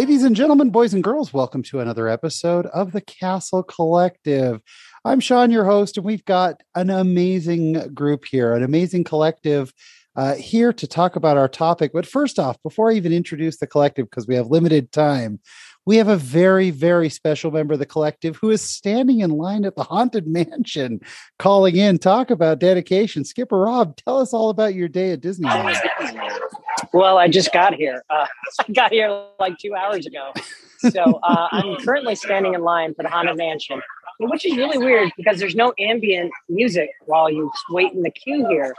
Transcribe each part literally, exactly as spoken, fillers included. Ladies and gentlemen, boys and girls, welcome to another episode of the Castle Collective. I'm Sean, your host, and we've got an amazing group here, an amazing collective uh, here to talk about our topic. But first off, before I even introduce the collective, because we have limited time, we have a very, very special member of the collective who is standing in line at the Haunted Mansion, calling in. Talk about dedication. Skipper Rob, tell us all about your day at Disneyland. Well, I just got here. Uh, I got here like two hours ago. So uh, I'm currently standing in line for the Haunted Mansion, which is really weird because there's no ambient music while you wait in the queue here.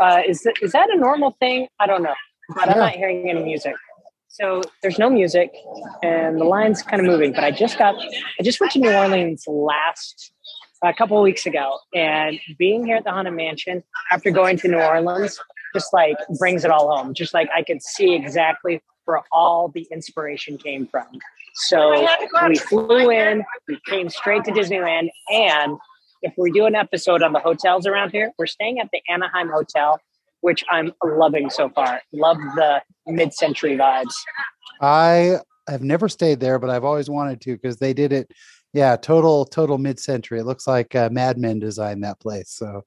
Uh, is, th- is that a normal thing? I don't know, but yeah. I'm not hearing any music. So there's no music and the line's kind of moving, but I just got, I just went to New Orleans last a couple of weeks ago, and being here at the Haunted Mansion after going to New Orleans just like brings it all home. Just like I could see exactly where all the inspiration came from. So we flew in, we came straight to Disneyland. And if we do an episode on the hotels around here, we're staying at the Anaheim Hotel, which I'm loving so far. Love the mid-century vibes. I have never stayed there, but I've always wanted to because they did it. Yeah, total, total mid-century. It looks like uh, Mad Men designed that place. So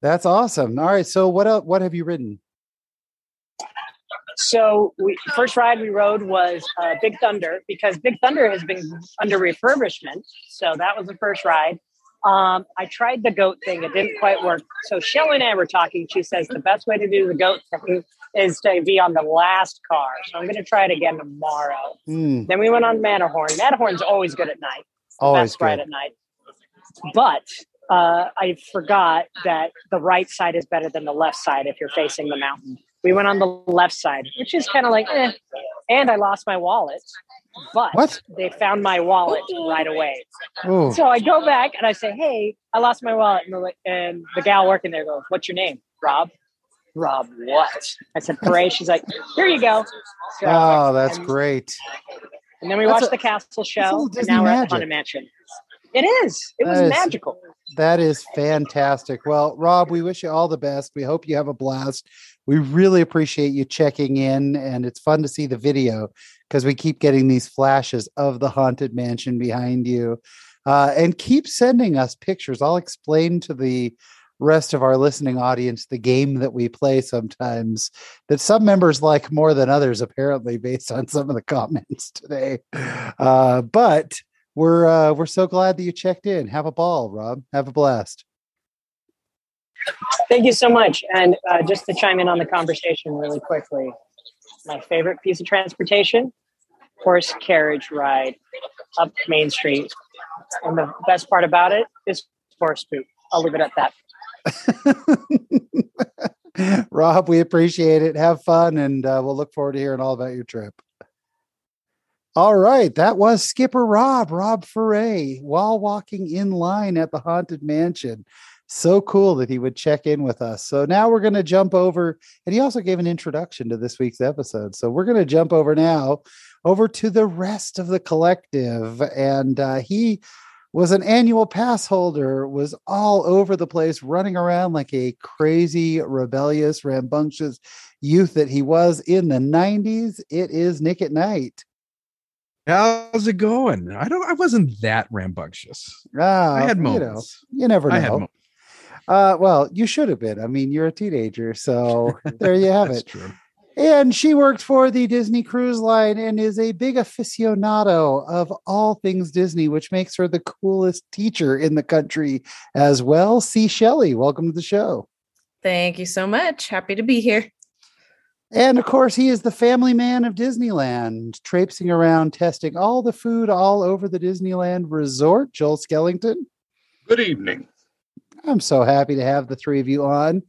that's awesome. All right. So what else, what have you ridden? So we, first ride we rode was uh, Big Thunder, because Big Thunder has been under refurbishment. So that was the first ride. Um, I tried the goat thing. It didn't quite work. So Shelley and I were talking. She says the best way to do the goat thing is to be on the last car. So I'm going to try it again tomorrow. Mm. Then we went on Matterhorn. Matterhorn's always good at night. It's the always best good. Ride at night. But Uh, I forgot that the right side is better than the left side if you're facing the mountain. We went on the left side, which is kind of like, eh. And I lost my wallet, but what? They found my wallet right away. Ooh. So I go back and I say, hey, I lost my wallet. And, like, and the gal working there goes, what's your name? Rob. Rob, what? I said, Bray. She's like, here you go. So, oh, that's and, great. And then we that's watched a, the castle show. And now we're at the Haunted Mansion. It is. It that was is, magical. That is fantastic. Well, Rob, we wish you all the best. We hope you have a blast. We really appreciate you checking in, and it's fun to see the video because we keep getting these flashes of the Haunted Mansion behind you. Uh, and keep sending us pictures. I'll explain to the rest of our listening audience the game that we play sometimes that some members like more than others, apparently, based on some of the comments today. Uh, but... We're uh, we're so glad that you checked in. Have a ball, Rob. Have a blast. Thank you so much. And uh, just to chime in on the conversation really quickly, my favorite piece of transportation, horse carriage ride up Main Street. And the best part about it is horse poop. I'll leave it at that. Rob, we appreciate it. Have fun, and uh, we'll look forward to hearing all about your trip. All right, that was Skipper Rob, Rob Foray, while walking in line at the Haunted Mansion. So cool that he would check in with us. So now we're going to jump over, and he also gave an introduction to this week's episode. So we're going to jump over now, over to the rest of the collective. And uh, he was an annual pass holder, was all over the place, running around like a crazy, rebellious, rambunctious youth that he was in the nineties. It is Nick at Night. How's it going? I don't. I wasn't that rambunctious. Ah, I had moments. You know, you never know. I had moments. Uh, well, you should have been. I mean, you're a teenager, so there you have it. True. And she worked for the Disney Cruise Line and is a big aficionado of all things Disney, which makes her the coolest teacher in the country as well. Sea Shelley, welcome to the show. Thank you so much. Happy to be here. And, of course, he is the family man of Disneyland, traipsing around, testing all the food all over the Disneyland Resort. Joel Skellington. Good evening. I'm so happy to have the three of you on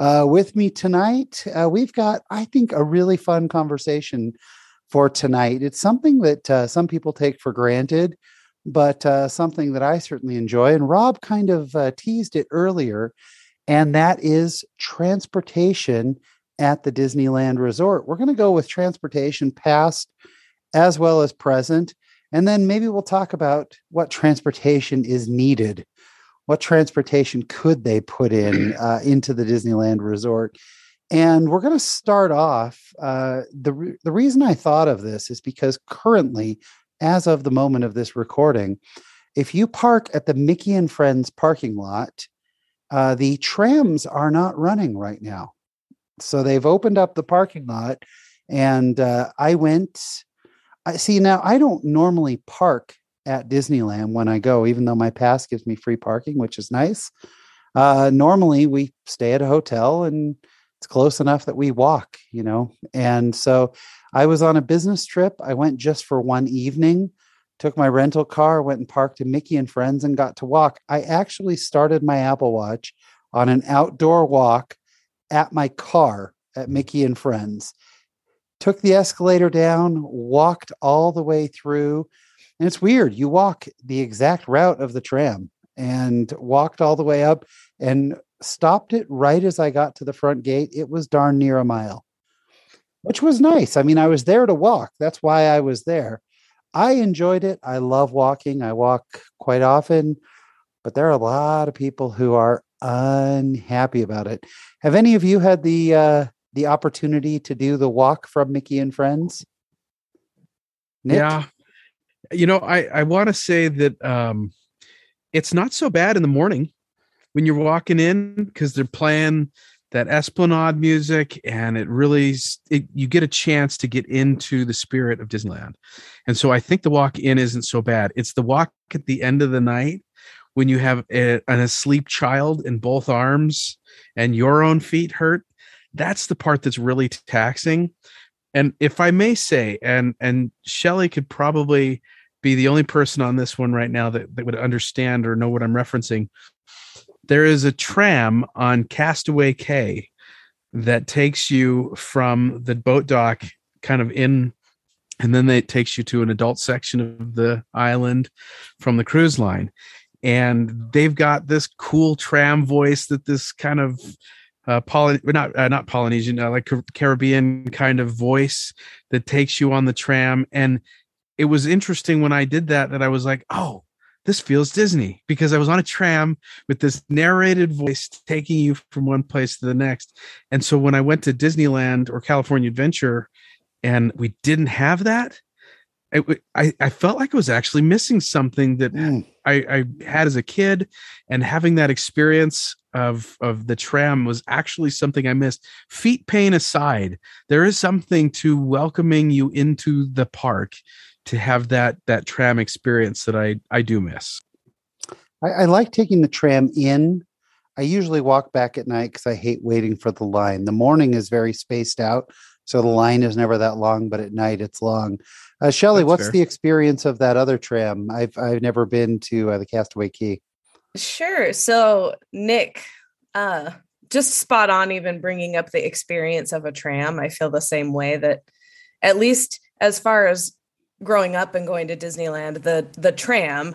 uh, with me tonight. Uh, we've got, I think, a really fun conversation for tonight. It's something that uh, some people take for granted, but uh, something that I certainly enjoy. And Rob kind of uh, teased it earlier, and that is transportation at the Disneyland Resort. We're going to go with transportation past as well as present. And then maybe we'll talk about what transportation is needed. What transportation could they put in uh, into the Disneyland Resort? And we're going to start off. Uh, the re- the reason I thought of this is because currently, as of the moment of this recording, if you park at the Mickey and Friends parking lot, uh, the trams are not running right now. So they've opened up the parking lot, and uh, I went. I see now. I don't normally park at Disneyland when I go, even though my pass gives me free parking, which is nice. Uh, normally, we stay at a hotel, and it's close enough that we walk, you know. And so I was on a business trip. I went just for one evening, took my rental car, went and parked at Mickey and Friends, and got to walk. I actually started my Apple Watch on an outdoor walk at my car at Mickey and Friends. Took the escalator down, walked all the way through. And it's weird. You walk the exact route of the tram and walked all the way up and stopped it right as I got to the front gate. It was darn near a mile, which was nice. I mean, I was there to walk. That's why I was there. I enjoyed it. I love walking. I walk quite often, but there are a lot of people who are unhappy about it. Have any of you had the uh, the opportunity to do the walk from Mickey and Friends? Nick? Yeah. You know, I, I want to say that um, it's not so bad in the morning when you're walking in, because they're playing that Esplanade music, and it really, it, you get a chance to get into the spirit of Disneyland. And so I think the walk in isn't so bad. It's the walk at the end of the night when you have a, an asleep child in both arms and your own feet hurt. That's the part that's really taxing. And if I may say, and and Shelley could probably be the only person on this one right now that, that would understand or know what I'm referencing. There is a tram on Castaway Cay that takes you from the boat dock kind of in, and then it takes you to an adult section of the island from the cruise line. And they've got this cool tram voice that this kind of Uh, Poly- not uh, not Polynesian, uh, like Caribbean kind of voice that takes you on the tram. And it was interesting when I did that, that I was like, oh, this feels Disney, because I was on a tram with this narrated voice taking you from one place to the next. And so when I went to Disneyland or California Adventure and we didn't have that, it w- I, I felt like I was actually missing something that mm. I, I had as a kid, and having that experience of of the tram was actually something I missed. Feet pain aside, there is something to welcoming you into the park to have that that tram experience that I, I do miss. I, I like taking the tram in. I usually walk back at night because I hate waiting for the line. The morning is very spaced out, so the line is never that long, but at night it's long. Uh, Shelley, That's what's fair. The experience of that other tram? I've I've never been to uh, the Castaway Cay. Sure. So, Nick, uh, just spot on even bringing up the experience of a tram. I feel the same way that, at least as far as growing up and going to Disneyland, the, the tram,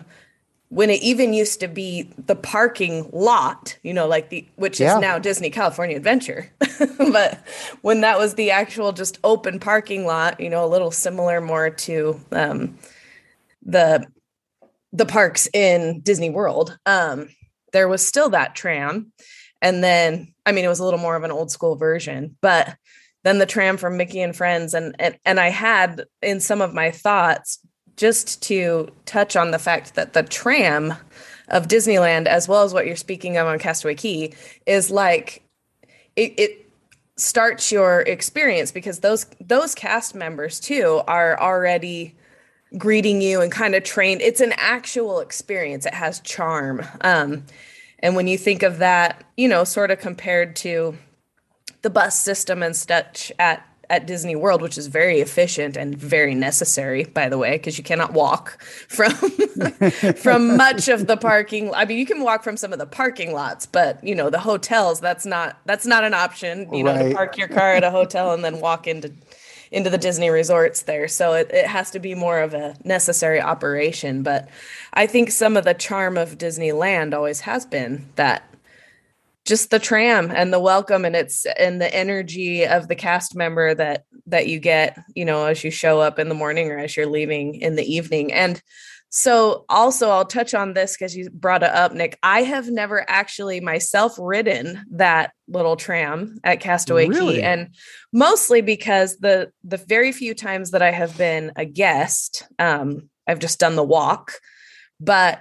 when it even used to be the parking lot, you know, like the, which yeah. is now Disney California Adventure. But when that was the actual just open parking lot, you know, a little similar more to um, the the parks in Disney World, um, there was still that tram. And then, I mean, it was a little more of an old school version, but then the tram from Mickey and Friends. And, and, and I had in some of my thoughts just to touch on the fact that the tram of Disneyland, as well as what you're speaking of on Castaway Cay, is like, it, it starts your experience, because those, those cast members too are already greeting you and kind of trained. It's an actual experience. It has charm. Um, and when you think of that, you know, sort of compared to the bus system and such at, at Disney World, which is very efficient and very necessary, by the way, because you cannot walk from, from much of the parking. I mean, you can walk from some of the parking lots, but you know, the hotels, that's not, that's not an option, you right. know, to park your car at a hotel and then walk into into the Disney resorts there. So it, it has to be more of a necessary operation. But I think some of the charm of Disneyland always has been that just the tram and the welcome and it's and the energy of the cast member that that you get, you know, as you show up in the morning or as you're leaving in the evening. And so also I'll touch on this because you brought it up, Nick. I have never actually myself ridden that little tram at Castaway really? Cay, and mostly because the the very few times that I have been a guest, um, I've just done the walk, but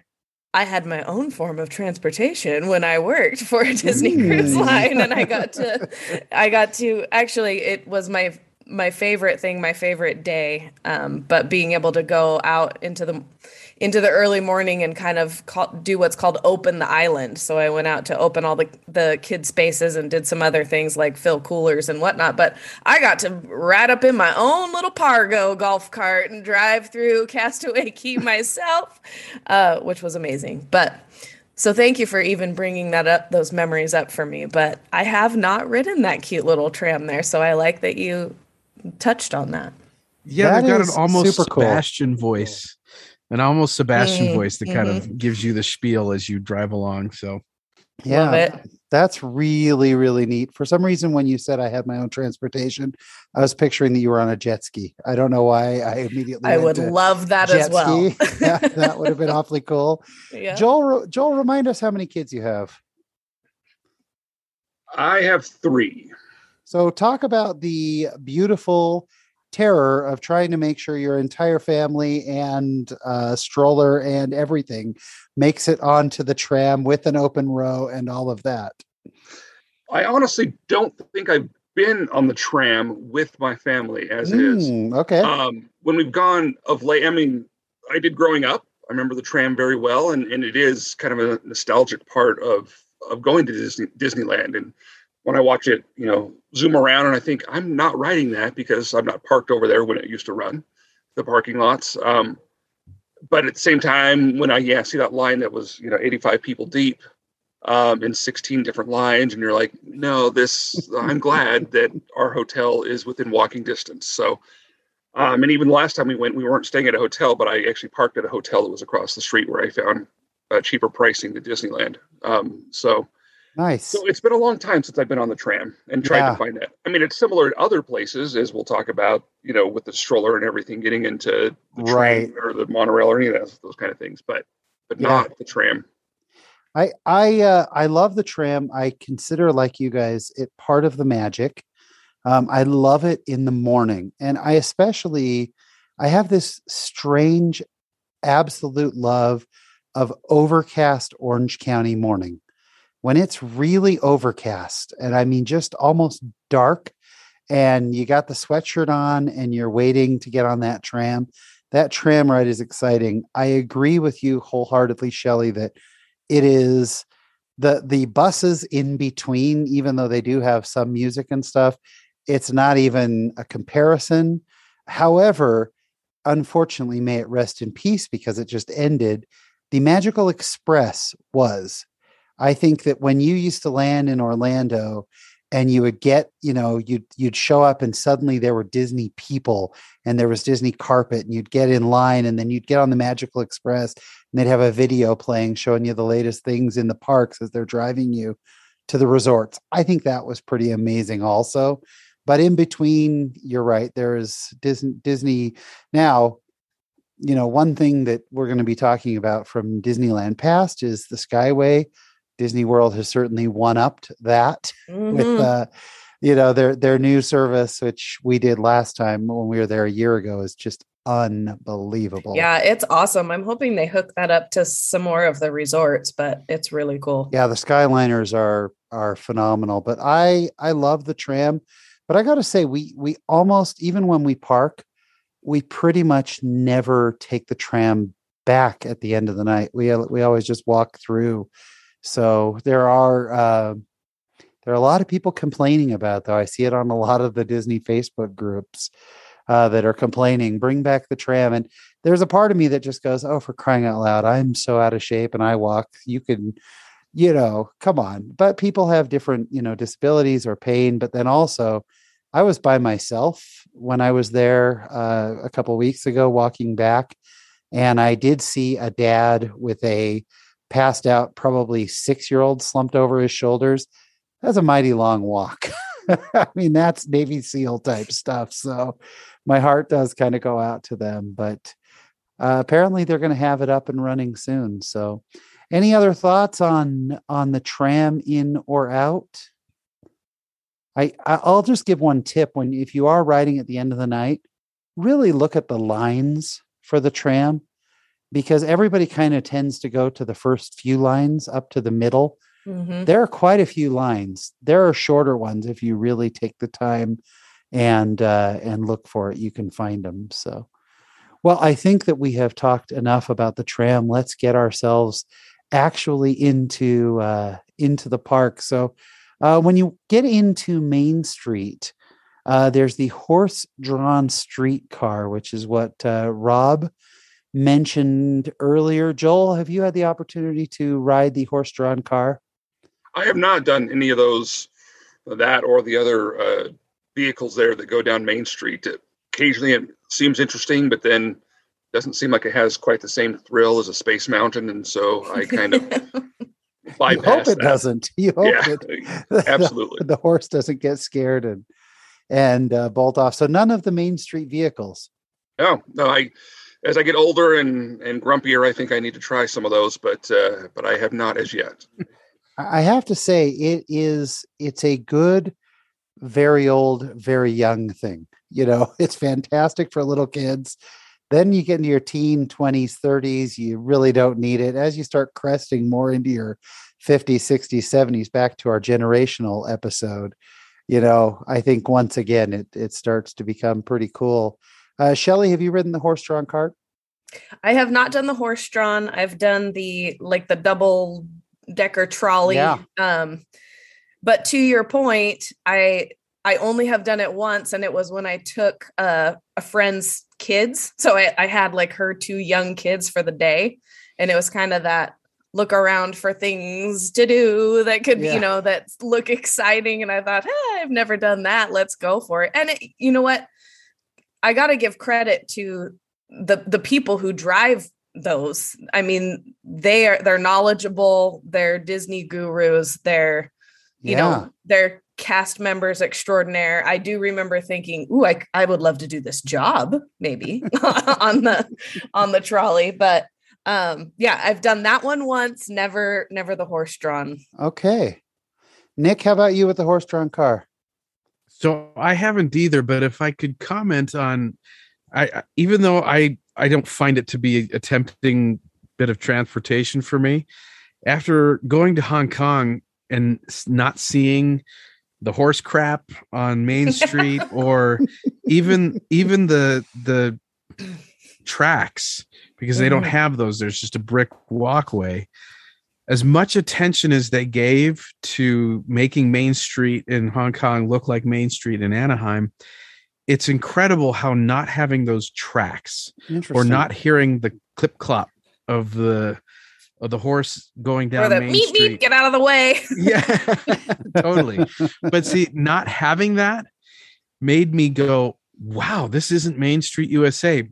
I had my own form of transportation when I worked for a Disney Cruise Line, and I got to, I got to actually, it was my, my favorite thing, my favorite day. Um, but being able to go out into the, into the early morning and kind of call, do what's called open the island. So I went out to open all the, the kid spaces and did some other things like fill coolers and whatnot. But I got to ride up in my own little Pargo golf cart and drive through Castaway Cay myself, uh, which was amazing. But so thank you for even bringing that up, those memories up for me. But I have not ridden that cute little tram there. So I like that you touched on that. Yeah, I've got an almost Sebastian cool. voice. An almost Sebastian mm-hmm. voice that mm-hmm. kind of gives you the spiel as you drive along. So yeah, love it. That's really, really neat. For some reason, when you said I had my own transportation, I was picturing that you were on a jet ski. I don't know why I immediately I would love that as well. Yeah, that would have been awfully cool. Yeah. Joel, Joel, remind us how many kids you have. I have three. So talk about the beautiful terror of trying to make sure your entire family and uh, stroller and everything makes it onto the tram with an open row and all of that. I honestly don't think I've been on the tram with my family as mm, it is. Okay. Um, when we've gone of late, I mean, I did growing up. I remember the tram very well, and, and it is kind of a nostalgic part of, of going to Disney, Disneyland. And when I watch it, you know, zoom around and I think I'm not riding that because I'm not parked over there when it used to run the parking lots. Um, but at the same time, when I yeah see that line that was, you know, eighty-five people deep um, in sixteen different lines, and you're like, no, this, I'm glad that our hotel is within walking distance. So, um, and even last time we went, we weren't staying at a hotel, but I actually parked at a hotel that was across the street where I found uh, cheaper pricing to Disneyland. Um, so Nice. So it's been a long time since I've been on the tram and tried yeah. to find it. I mean, it's similar to other places, as we'll talk about, you know, with the stroller and everything, getting into the train right. or the monorail or any of those, those kind of things, but but yeah. not the tram. I I uh, I love the tram. I consider, like you guys, it part of the magic. Um, I love it in the morning, and I especially I have this strange, absolute love of overcast Orange County morning. When it's really overcast, and I mean just almost dark, and you got the sweatshirt on and you're waiting to get on that tram, that tram ride is exciting. I agree with you wholeheartedly, Shelley, that it is the the buses in between, even though they do have some music and stuff, it's not even a comparison. However, unfortunately, may it rest in peace because it just ended. The Magical Express was. I think that when you used to land in Orlando and you would get, you know, you'd, you'd show up and suddenly there were Disney people and there was Disney carpet and you'd get in line and then you'd get on the Magical Express and they'd have a video playing showing you the latest things in the parks as they're driving you to the resorts. I think that was pretty amazing also. But in between, you're right, there is Disney, Disney now. You know, one thing that we're going to be talking about from Disneyland past is the Skyway. Disney World has certainly one-upped that mm-hmm. with, uh, you know, their their new service, which we did last time when we were there a year ago, is just unbelievable. Yeah, it's awesome. I'm hoping they hook that up to some more of the resorts, but it's really cool. Yeah, the Skyliners are are phenomenal. But I I love the tram. But I got to say, we we almost, even when we park, we pretty much never take the tram back at the end of the night. We we always just walk through. So there are uh, there are a lot of people complaining about, though. I see it on a lot of the Disney Facebook groups uh, that are complaining, bring back the tram. And there's a part of me that just goes, oh, for crying out loud, I'm so out of shape and I walk. You can, you know, come on. But people have different, you know, disabilities or pain. But then also I was by myself when I was there uh, a couple of weeks ago walking back. And I did see a dad with a passed out, probably six-year-old slumped over his shoulders. That's a mighty long walk. I mean, that's Navy SEAL type stuff. So my heart does kind of go out to them, but uh, apparently they're going to have it up and running soon. So any other thoughts on, on the tram in or out? I I'll just give one tip. When, if you are riding at the end of the night, really look at the lines for the tram, because everybody kind of tends to go to the first few lines up to the middle. Mm-hmm. There are quite a few lines. There are shorter ones. If you really take the time and, uh, and look for it, you can find them. So, well, I think that we have talked enough about the tram. Let's get ourselves actually into, uh, into the park. So, uh, when you get into Main Street, uh, there's the horse-drawn streetcar, which is what, uh, Rob mentioned earlier. Joel, have you had the opportunity to ride the horse-drawn car? I have not done any of those, that or the other uh, vehicles there that go down Main Street. Occasionally it seems interesting, but then doesn't seem like it has quite the same thrill as a Space Mountain, and so I kind of bypass you hope it that. Doesn't. You hope yeah, it, absolutely. The, the horse doesn't get scared and, and uh, bolt off. So none of the Main Street vehicles? No, no, I... As I get older and, and grumpier, I think I need to try some of those, but uh, but I have not as yet. I have to say, it is it's a good, very old, very young thing. You know, it's fantastic for little kids. Then you get into your teen, twenties, thirties, you really don't need it. As you start cresting more into your fifties, sixties, seventies, back to our generational episode, you know, I think once again, it it starts to become pretty cool. Uh, Shelley, have you ridden the horse-drawn cart? I have not done the horse-drawn. I've done the, like the double-decker trolley. Yeah. Um, but to your point, I I only have done it once, and it was when I took uh, a friend's kids. So I, I had like her two young kids for the day, and it was kind of that look around for things to do that could, yeah. you know, that look exciting. And I thought, hey, I've never done that. Let's go for it. And it, you know what? I got to give credit to the the people who drive those. I mean, they are, they're knowledgeable. They're Disney gurus. They're, you yeah. know, they're cast members extraordinaire. I do remember thinking, ooh, I, I would love to do this job maybe on the, on the trolley. But um, yeah, I've done that one once. Never, never the horse drawn. Okay. Nick, how about you with the horse drawn car? So I haven't either, but if I could comment on, I even though I, I don't find it to be a tempting bit of transportation for me, after going to Hong Kong and not seeing the horse crap on Main Street or even even the the tracks, because they don't have those, there's just a brick walkway. As much attention as they gave to making Main Street in Hong Kong look like Main Street in Anaheim, it's incredible how not having those tracks or not hearing the clip clop of the of the horse going down or the Main beep, Street. Beep, get out of the way. Yeah, totally. But see, not having that made me go, wow, this isn't Main Street U S A.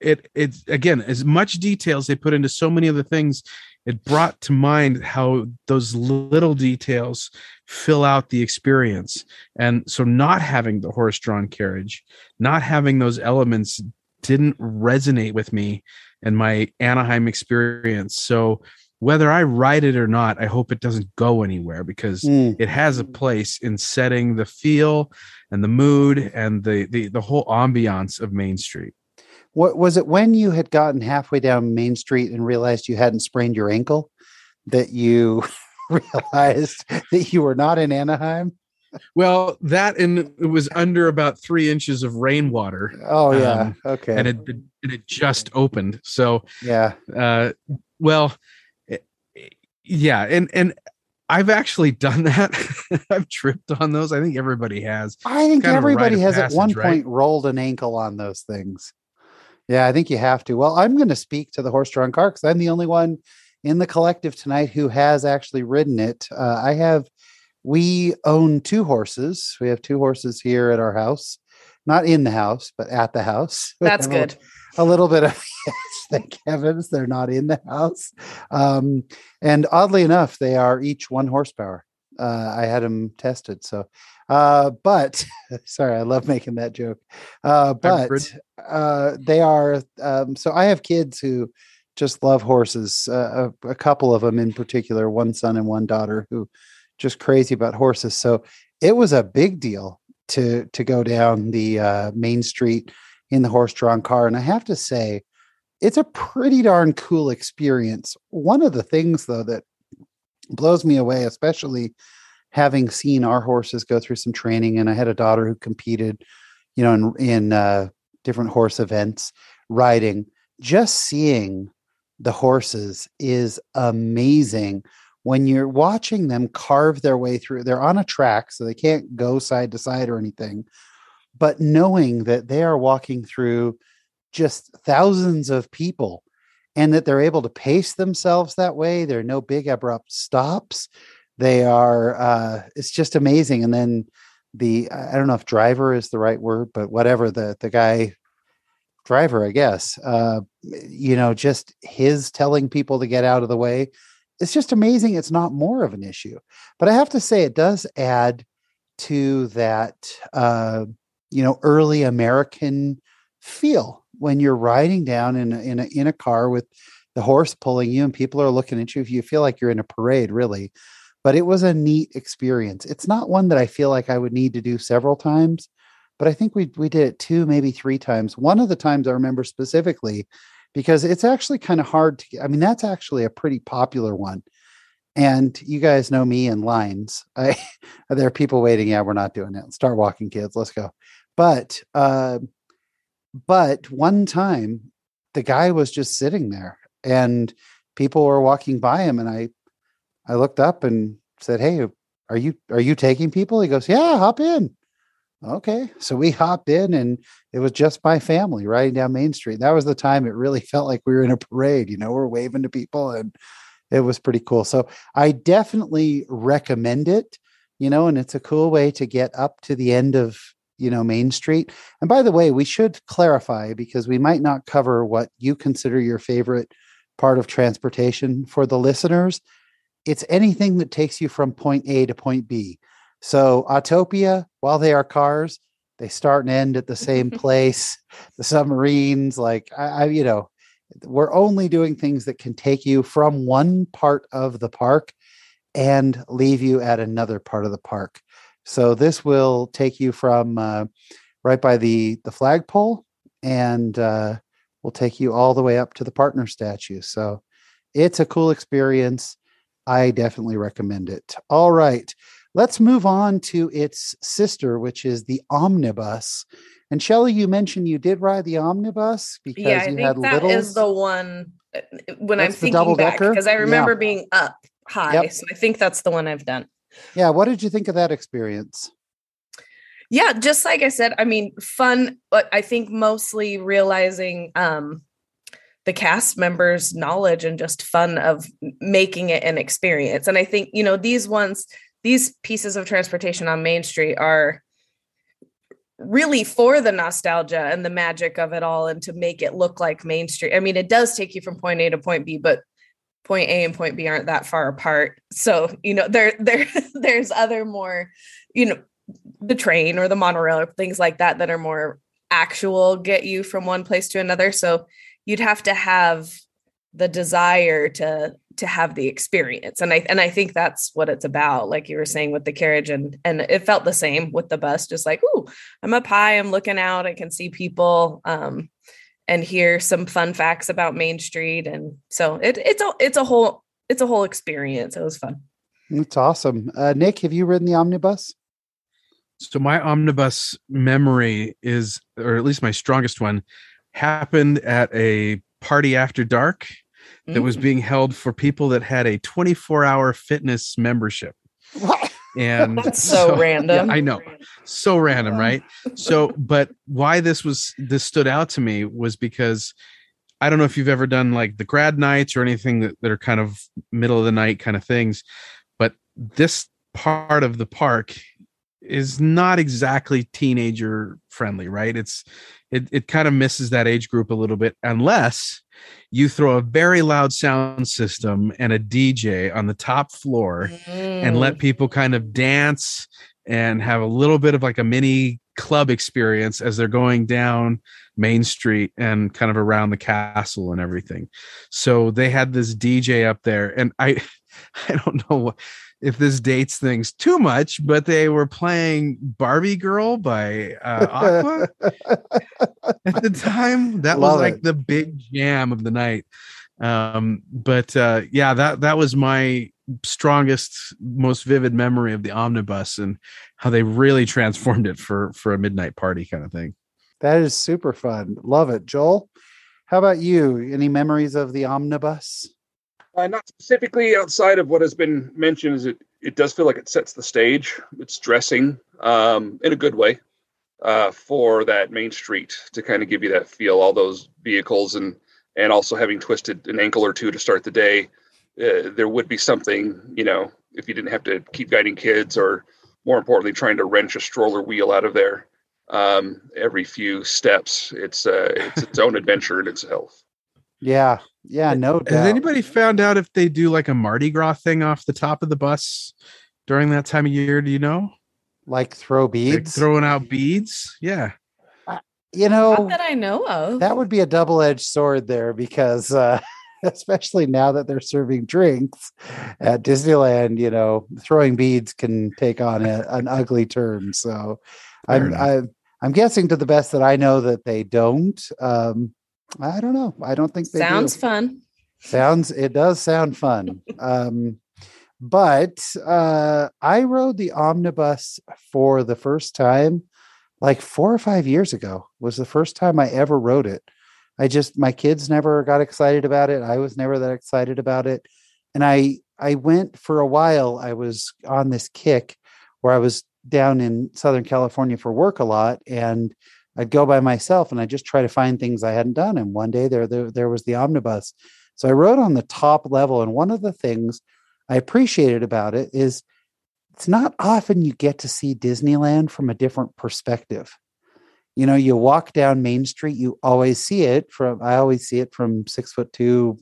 It it's again, as much detail as they put into so many other things, it brought to mind how those little details fill out the experience. And so not having the horse-drawn carriage, not having those elements didn't resonate with me and my Anaheim experience. So whether I ride it or not, I hope it doesn't go anywhere, because mm. it has a place in setting the feel and the mood and the the, the whole ambiance of Main Street. What was it when you had gotten halfway down Main Street and realized you hadn't sprained your ankle that you realized that you were not in Anaheim? Well, that and it was under about three inches of rainwater. Oh, yeah. Um, okay. And it, it, it just opened. So, yeah. Uh, well, it, yeah. And, and I've actually done that. I've tripped on those. I think everybody has. I think everybody has passage, at one point right? rolled an ankle on those things. Yeah, I think you have to. Well, I'm going to speak to the horse-drawn car because I'm the only one in the collective tonight who has actually ridden it. Uh, I have, we own two horses. We have two horses here at our house, not in the house, but at the house. That's good. a little bit of, yes, thank heavens they're not in the house. Um, and oddly enough, they are each one horsepower. Uh, I had them tested. So, uh, but sorry, I love making that joke. Uh, but uh, they are. Um, so I have kids who just love horses. Uh, a, a couple of them in particular, one son and one daughter, who just crazy about horses. So it was a big deal to, to go down the uh, Main Street in the horse-drawn car. And I have to say, it's a pretty darn cool experience. One of the things, though, that blows me away, especially having seen our horses go through some training. And I had a daughter who competed, you know, in, in uh, different horse events, riding. Just seeing the horses is amazing. When you're watching them carve their way through, they're on a track, so they can't go side to side or anything. But knowing that they are walking through just thousands of people, and that they're able to pace themselves that way. There are no big abrupt stops. They are, uh, it's just amazing. And then the, I don't know if driver is the right word, but whatever, the, the guy driver, I guess, uh, you know, just his telling people to get out of the way. It's just amazing. It's not more of an issue, but I have to say it does add to that, uh, you know, early American feel. When you're riding down in a, in a, in a car with the horse pulling you and people are looking at you, if you feel like you're in a parade, really. But it was a neat experience. It's not one that I feel like I would need to do several times, but I think we we did it two, maybe three times. One of the times I remember specifically, because it's actually kind of hard to, I mean, that's actually a pretty popular one. And you guys know me and lines. I, there are people waiting. Yeah, we're not doing it. Start walking, kids. Let's go. But, uh, But one time the guy was just sitting there and people were walking by him. And I, I looked up and said, "Hey, are you, are you taking people?" He goes, "Yeah, hop in." Okay. So we hopped in, and it was just my family riding down Main Street. That was the time it really felt like we were in a parade, you know, we're waving to people, and it was pretty cool. So I definitely recommend it, you know, and it's a cool way to get up to the end of, you know, Main Street. And by the way, we should clarify, because we might not cover what you consider your favorite part of transportation for the listeners. It's anything that takes you from point A to point B. So Autopia, while they are cars, they start and end at the same place. The submarines, like I, I, you know, we're only doing things that can take you from one part of the park and leave you at another part of the park. So this will take you from uh, right by the, the flagpole, and uh, will take you all the way up to the partner statue. So it's a cool experience. I definitely recommend it. All right, let's move on to its sister, which is the omnibus. And Shelley, you mentioned you did ride the omnibus because yeah, you had little. Yeah, I think that littles. Is the one when that's I'm thinking back, because I remember yeah. being up high. Yep. So I think that's the one I've done. Yeah. What did you think of that experience? Yeah. Just like I said, I mean, fun, but I think mostly realizing um, the cast members' knowledge and just fun of making it an experience. And I think, you know, these ones, these pieces of transportation on Main Street are really for the nostalgia and the magic of it all, and to make it look like Main Street. I mean, it does take you from point A to point B, but point A and point B aren't that far apart. So, you know, there, there, there's other more, you know, the train or the monorail or things like that, that are more actual, get you from one place to another. So you'd have to have the desire to, to have the experience. And I, and I think that's what it's about. Like you were saying with the carriage, and, and it felt the same with the bus, just like, ooh, I'm up high, I'm looking out, I can see people, um, and hear some fun facts about Main Street. And so it, it's a, it's a whole, it's a whole experience. It was fun. That's awesome. Uh, Nick, have you ridden the omnibus? So my omnibus memory is, or at least my strongest one, happened at a party after dark that mm-hmm. was being held for people that had a twenty-four hour fitness membership. What? And that's so, so random. Yeah, I know. So random, right? So, but why this was, this stood out to me was because I don't know if you've ever done like the grad nights or anything that, that are kind of middle of the night kind of things, but this part of the park is not exactly teenager friendly, right? It's it it kind of misses that age group a little bit, unless you throw a very loud sound system and a D J on the top floor mm. and let people kind of dance and have a little bit of like a mini club experience as they're going down Main Street and kind of around the castle and everything. So they had this D J up there, and I I don't know what, if this dates things too much, but they were playing Barbie Girl by uh, Aqua at the time. That Love was like it. the big jam of the night. Um, but uh, yeah, that, that was my strongest, most vivid memory of the omnibus and how they really transformed it for, for a midnight party kind of thing. That is super fun. Love it. Joel, how about you? Any memories of the omnibus? Uh, not specifically outside of what has been mentioned, is it, it does feel like it sets the stage. It's dressing um, in a good way uh, for that Main Street to kind of give you that feel, all those vehicles, and, and also having twisted an ankle or two to start the day. Uh, there would be something, you know, if you didn't have to keep guiding kids, or more importantly, trying to wrench a stroller wheel out of there um, every few steps. It's uh, it's its own adventure in itself. Yeah. Yeah, no doubt. Has anybody found out if they do like a Mardi Gras thing off the top of the bus during that time of year? Do you know? Like throw beads? Like throwing out beads? Yeah. Uh, you know, not that I know of. That would be a double-edged sword there, because uh, especially now that they're serving drinks at Disneyland, you know, throwing beads can take on a, an ugly turn. So I'm, I'm, I'm guessing, to the best that I know, that they don't. Um, I don't know. I don't think they sounds do. fun. Sounds it does sound fun. um, but uh, I rode the omnibus for the first time, like four or five years ago. Was the first time I ever rode it. I just my kids never got excited about it. I was never that excited about it, and I I went for a while. I was on this kick where I was down in Southern California for work a lot, and I'd go by myself and I just try to find things I hadn't done. And one day there, there, there was the omnibus. So I rode on the top level. And one of the things I appreciated about it is it's not often you get to see Disneyland from a different perspective. You know, you walk down Main Street, you always see it from, I always see it from six foot two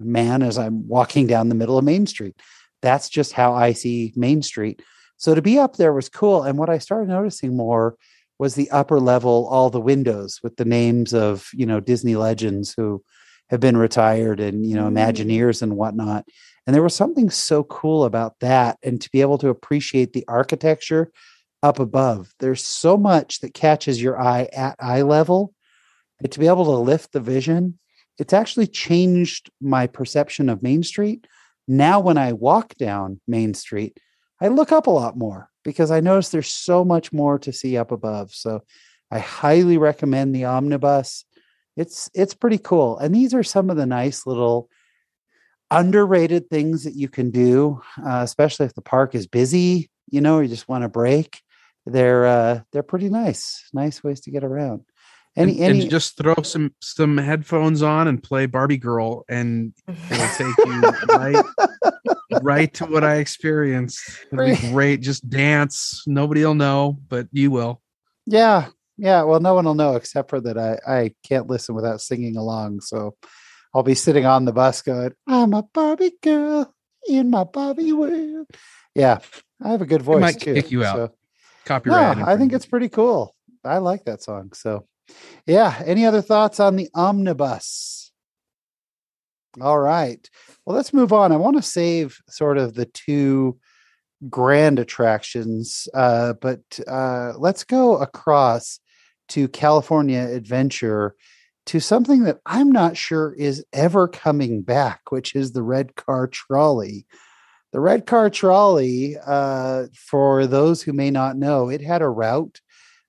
man as I'm walking down the middle of Main Street. That's just how I see Main Street. So to be up there was cool. And what I started noticing more was the upper level, all the windows with the names of, you know, Disney legends who have been retired and, you know, Imagineers and whatnot. And there was something so cool about that. And to be able to appreciate the architecture up above, there's so much that catches your eye at eye level. But to be able to lift the vision, it's actually changed my perception of Main Street. Now, when I walk down Main Street, I look up a lot more, because I noticed there's so much more to see up above. So I highly recommend the omnibus. It's it's pretty cool. And these are some of the nice little underrated things that you can do, uh, especially if the park is busy, you know, or you just want a break. They're uh, they're pretty nice, nice ways to get around. Any, and, any... and just throw some some headphones on and play Barbie Girl, and it'll take you right... right to what I experienced. It'll be great. Just dance. Nobody will know, but you will. Yeah. Yeah. Well, no one will know, except for that I, I can't listen without singing along. So I'll be sitting on the bus going, I'm a Barbie girl in my Barbie world. Yeah. I have a good voice. It might too, kick you out. So. Copyright. No, I think it's pretty cool. I like that song. So yeah. Any other thoughts on the omnibus? All right. Well, let's move on. I want to save sort of the two grand attractions, uh, but uh, let's go across to California Adventure to something that I'm not sure is ever coming back, which is the Red Car Trolley. The Red Car Trolley, uh, for those who may not know, it had a route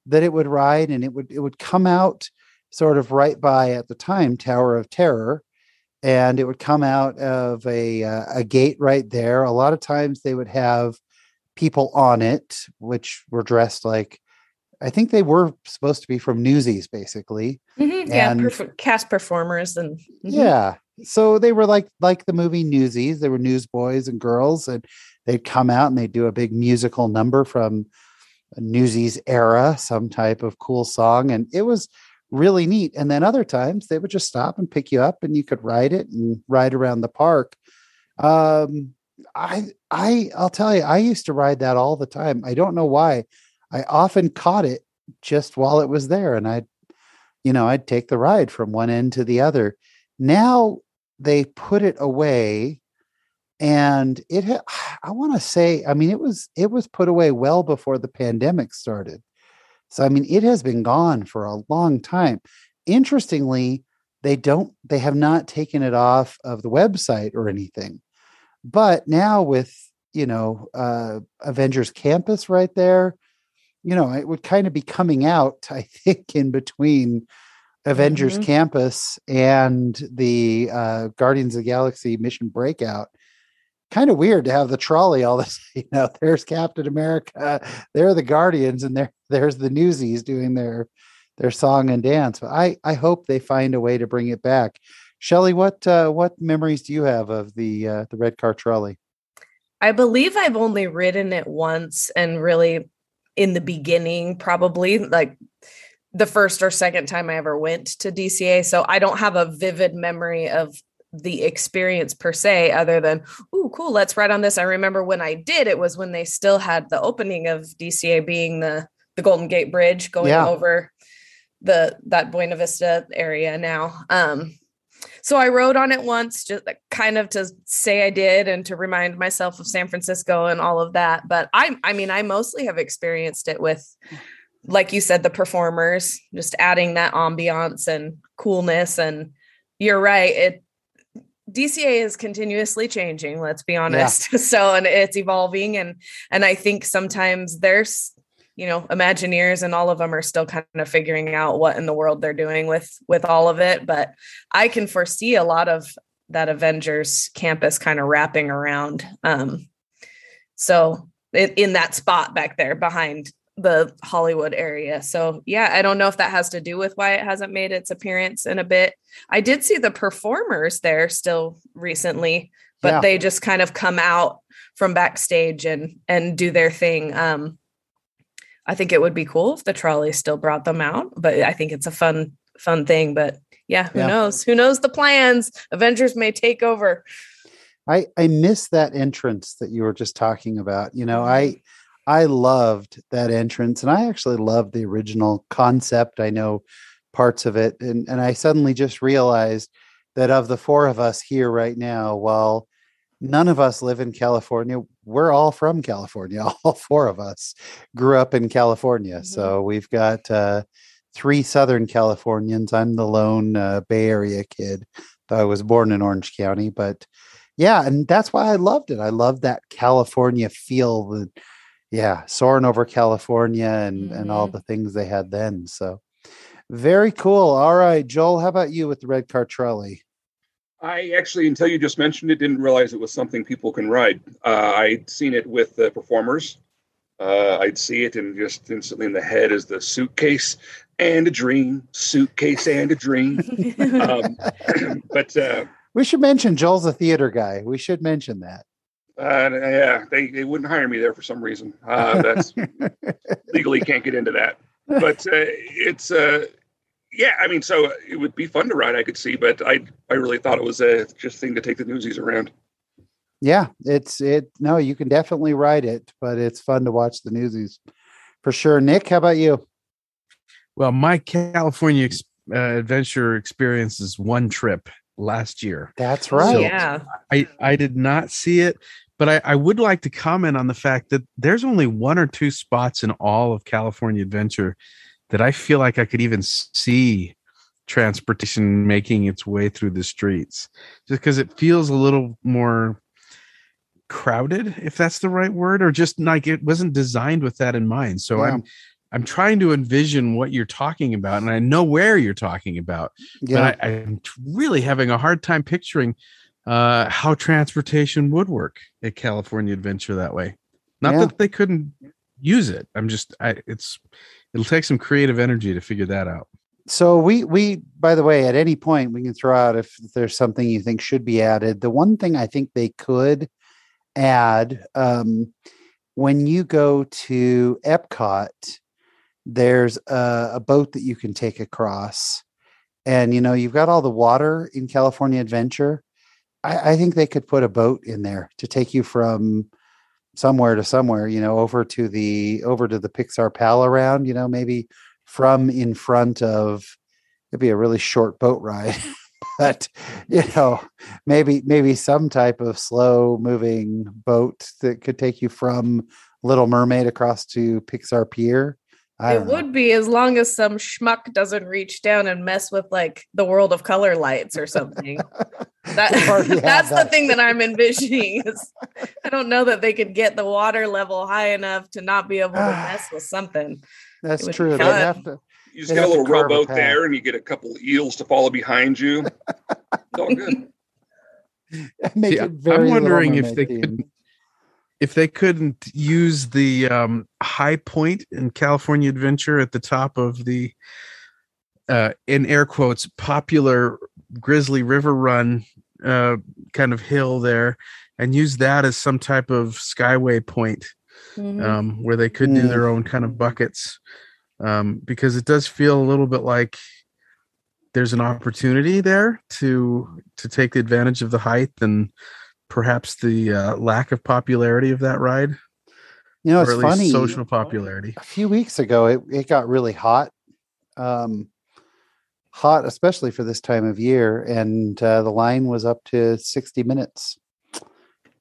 that it would ride, and it would it would come out sort of right by, at the time, Tower of Terror. And it would come out of a uh, a gate right there. A lot of times they would have people on it, which were dressed like, I think they were supposed to be from Newsies, basically. Mm-hmm. And, yeah, perf- cast performers. and mm-hmm. Yeah. So they were like like the movie Newsies. They were newsboys and girls, and they'd come out and they'd do a big musical number from Newsies era, some type of cool song. And it was really neat. And then other times they would just stop and pick you up and you could ride it and ride around the park. Um, I, I, I'll tell you, I used to ride that all the time. I don't know why. I often caught it just while it was there. And I'd, you know, I'd take the ride from one end to the other. Now they put it away, and it, ha- I want to say, I mean, it was, it was put away well before the pandemic started. So, I mean, it has been gone for a long time. Interestingly, they don't, they have not taken it off of the website or anything. But now with, you know, uh, Avengers Campus right there, you know, it would kind of be coming out, I think, in between Avengers mm-hmm. Campus and the uh, Guardians of the Galaxy Mission Breakout. Kind of weird to have the trolley all this, you know, there's Captain America, there are the Guardians, and there there's the Newsies doing their their song and dance. But I, I hope they find a way to bring it back. Shelley, what uh, what memories do you have of the uh, the red car trolley? I believe I've only ridden it once, and really in the beginning, probably like the first or second time I ever went to D C A. So I don't have a vivid memory of the experience per se, other than, ooh, cool, let's ride on this. I remember when I did, it was when they still had the opening of D C A being the, the Golden Gate Bridge going yeah. over the, that Buena Vista area now. Um, so I rode on it once, just kind of to say I did and to remind myself of San Francisco and all of that. But I, I mean, I mostly have experienced it with, like you said, the performers, just adding that ambiance and coolness. And you're right. It, D C A is continuously changing, let's be honest. Yeah. So, and it's evolving. And, and I think sometimes there's, you know, Imagineers and all of them are still kind of figuring out what in the world they're doing with, with all of it. But I can foresee a lot of that Avengers Campus kind of wrapping around. Um, so it, in that spot back there behind the Hollywood area. So yeah, I don't know if that has to do with why it hasn't made its appearance in a bit. I did see the performers there still recently, but yeah. they just kind of come out from backstage and, and do their thing. Um, I think it would be cool if the trolley still brought them out, but I think it's a fun, fun thing, but yeah, who yeah. knows, who knows the plans? Avengers may take over. I, I miss that entrance that you were just talking about. You know, I, I loved that entrance, and I actually loved the original concept. I know parts of it. And, and I suddenly just realized that of the four of us here right now, while none of us live in California, we're all from California. All four of us grew up in California. Mm-hmm. So we've got uh, three Southern Californians. I'm the lone uh, Bay Area kid, though I was born in Orange County. But yeah, and that's why I loved it. I loved that California feel, the Yeah, soaring over California and, mm-hmm. and all the things they had then. So very cool. All right, Joel, how about you with the red car trolley? I actually, until you just mentioned it, didn't realize it was something people can ride. Uh, I'd seen it with the uh, performers. Uh, I'd see it and just instantly in the head is the suitcase and a dream, suitcase and a dream. um, but uh, we should mention Joel's a theater guy. We should mention that. Uh, yeah, they, they wouldn't hire me there for some reason. Uh, that's legally can't get into that. But uh, it's, uh, yeah, I mean, so it would be fun to ride, I could see, but I I really thought it was a just thing to take the Newsies around. Yeah, it's it. No, you can definitely ride it, but it's fun to watch the Newsies for sure. Nick, how about you? Well, my California ex- uh, adventure experience is one trip last year. That's right. So yeah, I I did not see it. But I, I would like to comment on the fact that there's only one or two spots in all of California Adventure that I feel like I could even see transportation making its way through the streets, just because it feels a little more crowded, if that's the right word, or just like it wasn't designed with that in mind. So yeah. I'm I'm trying to envision what you're talking about, and I know where you're talking about, yeah. but I, I'm really having a hard time picturing Uh, how transportation would work at California Adventure that way. Not yeah. that they couldn't use it. I'm just, I, it's, it'll take some creative energy to figure that out. So we, we, by the way, at any point we can throw out if there's something you think should be added. The one thing I think they could add um, when you go to Epcot, there's a, a boat that you can take across. And, you know, you've got all the water in California Adventure. I, I think they could put a boat in there to take you from somewhere to somewhere, you know, over to the over to the Pixar Pal Around, you know, maybe from in front of, it'd be a really short boat ride. But, you know, maybe maybe some type of slow moving boat that could take you from Little Mermaid across to Pixar Pier. I it would know. be as long as some schmuck doesn't reach down and mess with like the World of Color lights or something. that, that's that. the thing that I'm envisioning. Is I don't know that they could get the water level high enough to not be able to mess with something. That's true. They'd have to. You just get a little rowboat there and you get a couple of eels to follow behind you. It's all good. Make yeah, it very I'm wondering if they team. couldn't if they couldn't use the um, high point in California Adventure at the top of the uh, in air quotes popular Grizzly River Run uh, kind of hill there and use that as some type of skyway point mm-hmm. um, where they could mm-hmm. do their own kind of buckets. Um, because it does feel a little bit like there's an opportunity there to to take advantage of the height and perhaps the uh, lack of popularity of that ride. You know, it's funny. Or at least social popularity. A few weeks ago, it, it got really hot, um, hot especially for this time of year, and uh, the line was up to sixty minutes.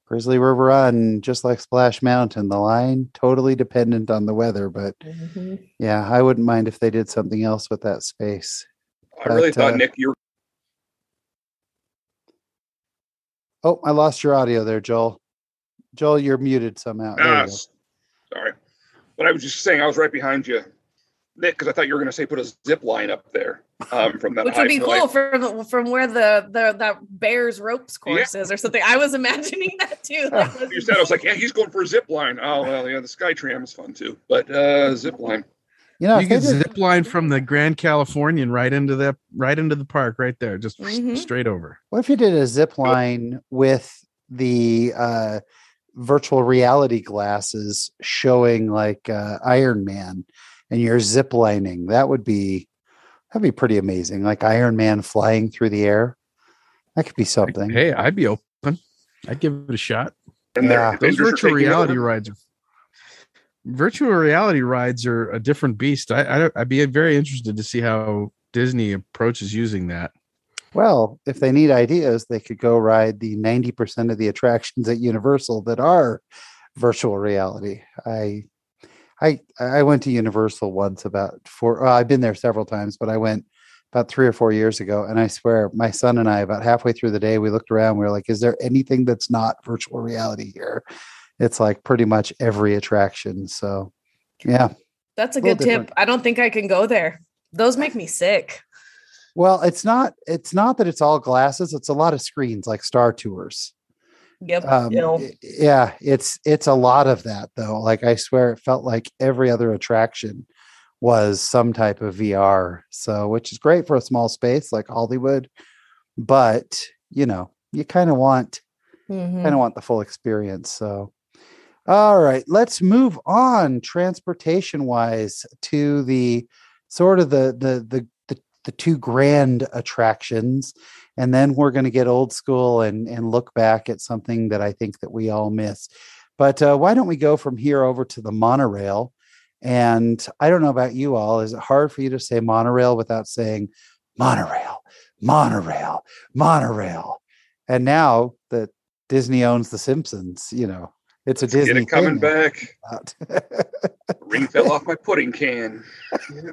Grizzly River Run, just like Splash Mountain, the line totally dependent on the weather. But mm-hmm. yeah, I wouldn't mind if they did something else with that space. I but, really thought, uh, Nick, you're. Oh, I lost your audio there, Joel. Joel, you're muted somehow. Ah, you sorry. But I was just saying, I was right behind you, Nick, because I thought you were going to say put a zip line up there um, from that, which would be cool from from where the the that bear's ropes course yeah. is or something. I was imagining that too. That was... You said I was like, yeah, he's going for a zip line. Oh well, yeah, the Sky Tram is fun too, but uh, zip line. You know, you can did... zip line from the Grand Californian right into that right into the park right there, just mm-hmm. straight over. What if you did a zip line with the uh, virtual reality glasses showing like uh, Iron Man? And you're zip lining. That would be that'd be pretty amazing. Like Iron Man flying through the air. That could be something. Hey, I'd be open. I'd give it a shot. And yeah. Those virtual reality rides are virtual reality rides are a different beast. I, I I'd be very interested to see how Disney approaches using that. Well, if they need ideas, they could go ride the ninety percent of the attractions at Universal that are virtual reality. I I, I went to Universal once about four, well, I've been there several times, but I went about three or four years ago. And I swear my son and I, about halfway through the day, we looked around, we were like, is there anything that's not virtual reality here? It's like pretty much every attraction. So yeah. That's a, a good different. tip. I don't think I can go there. Those make me sick. Well, it's not, it's not that it's all glasses. It's a lot of screens like Star Tours. Yep. Um, you know. Yeah, it's it's a lot of that though. Like I swear, it felt like every other attraction was some type of V R. So, which is great for a small space like Hollywood, but you know, you kind of want mm-hmm. kind of want the full experience. So, all right, let's move on transportation wise to the sort of the the the the, the two grand attractions. And then we're going to get old school and, and look back at something that I think that we all miss. But uh, why don't we go from here over to the monorail? And I don't know about you all. Is it hard for you to say monorail without saying monorail, monorail, monorail? And now that Disney owns The Simpsons, you know, it's a Let's Disney get it coming back. Ring fell off my pudding can. Yeah.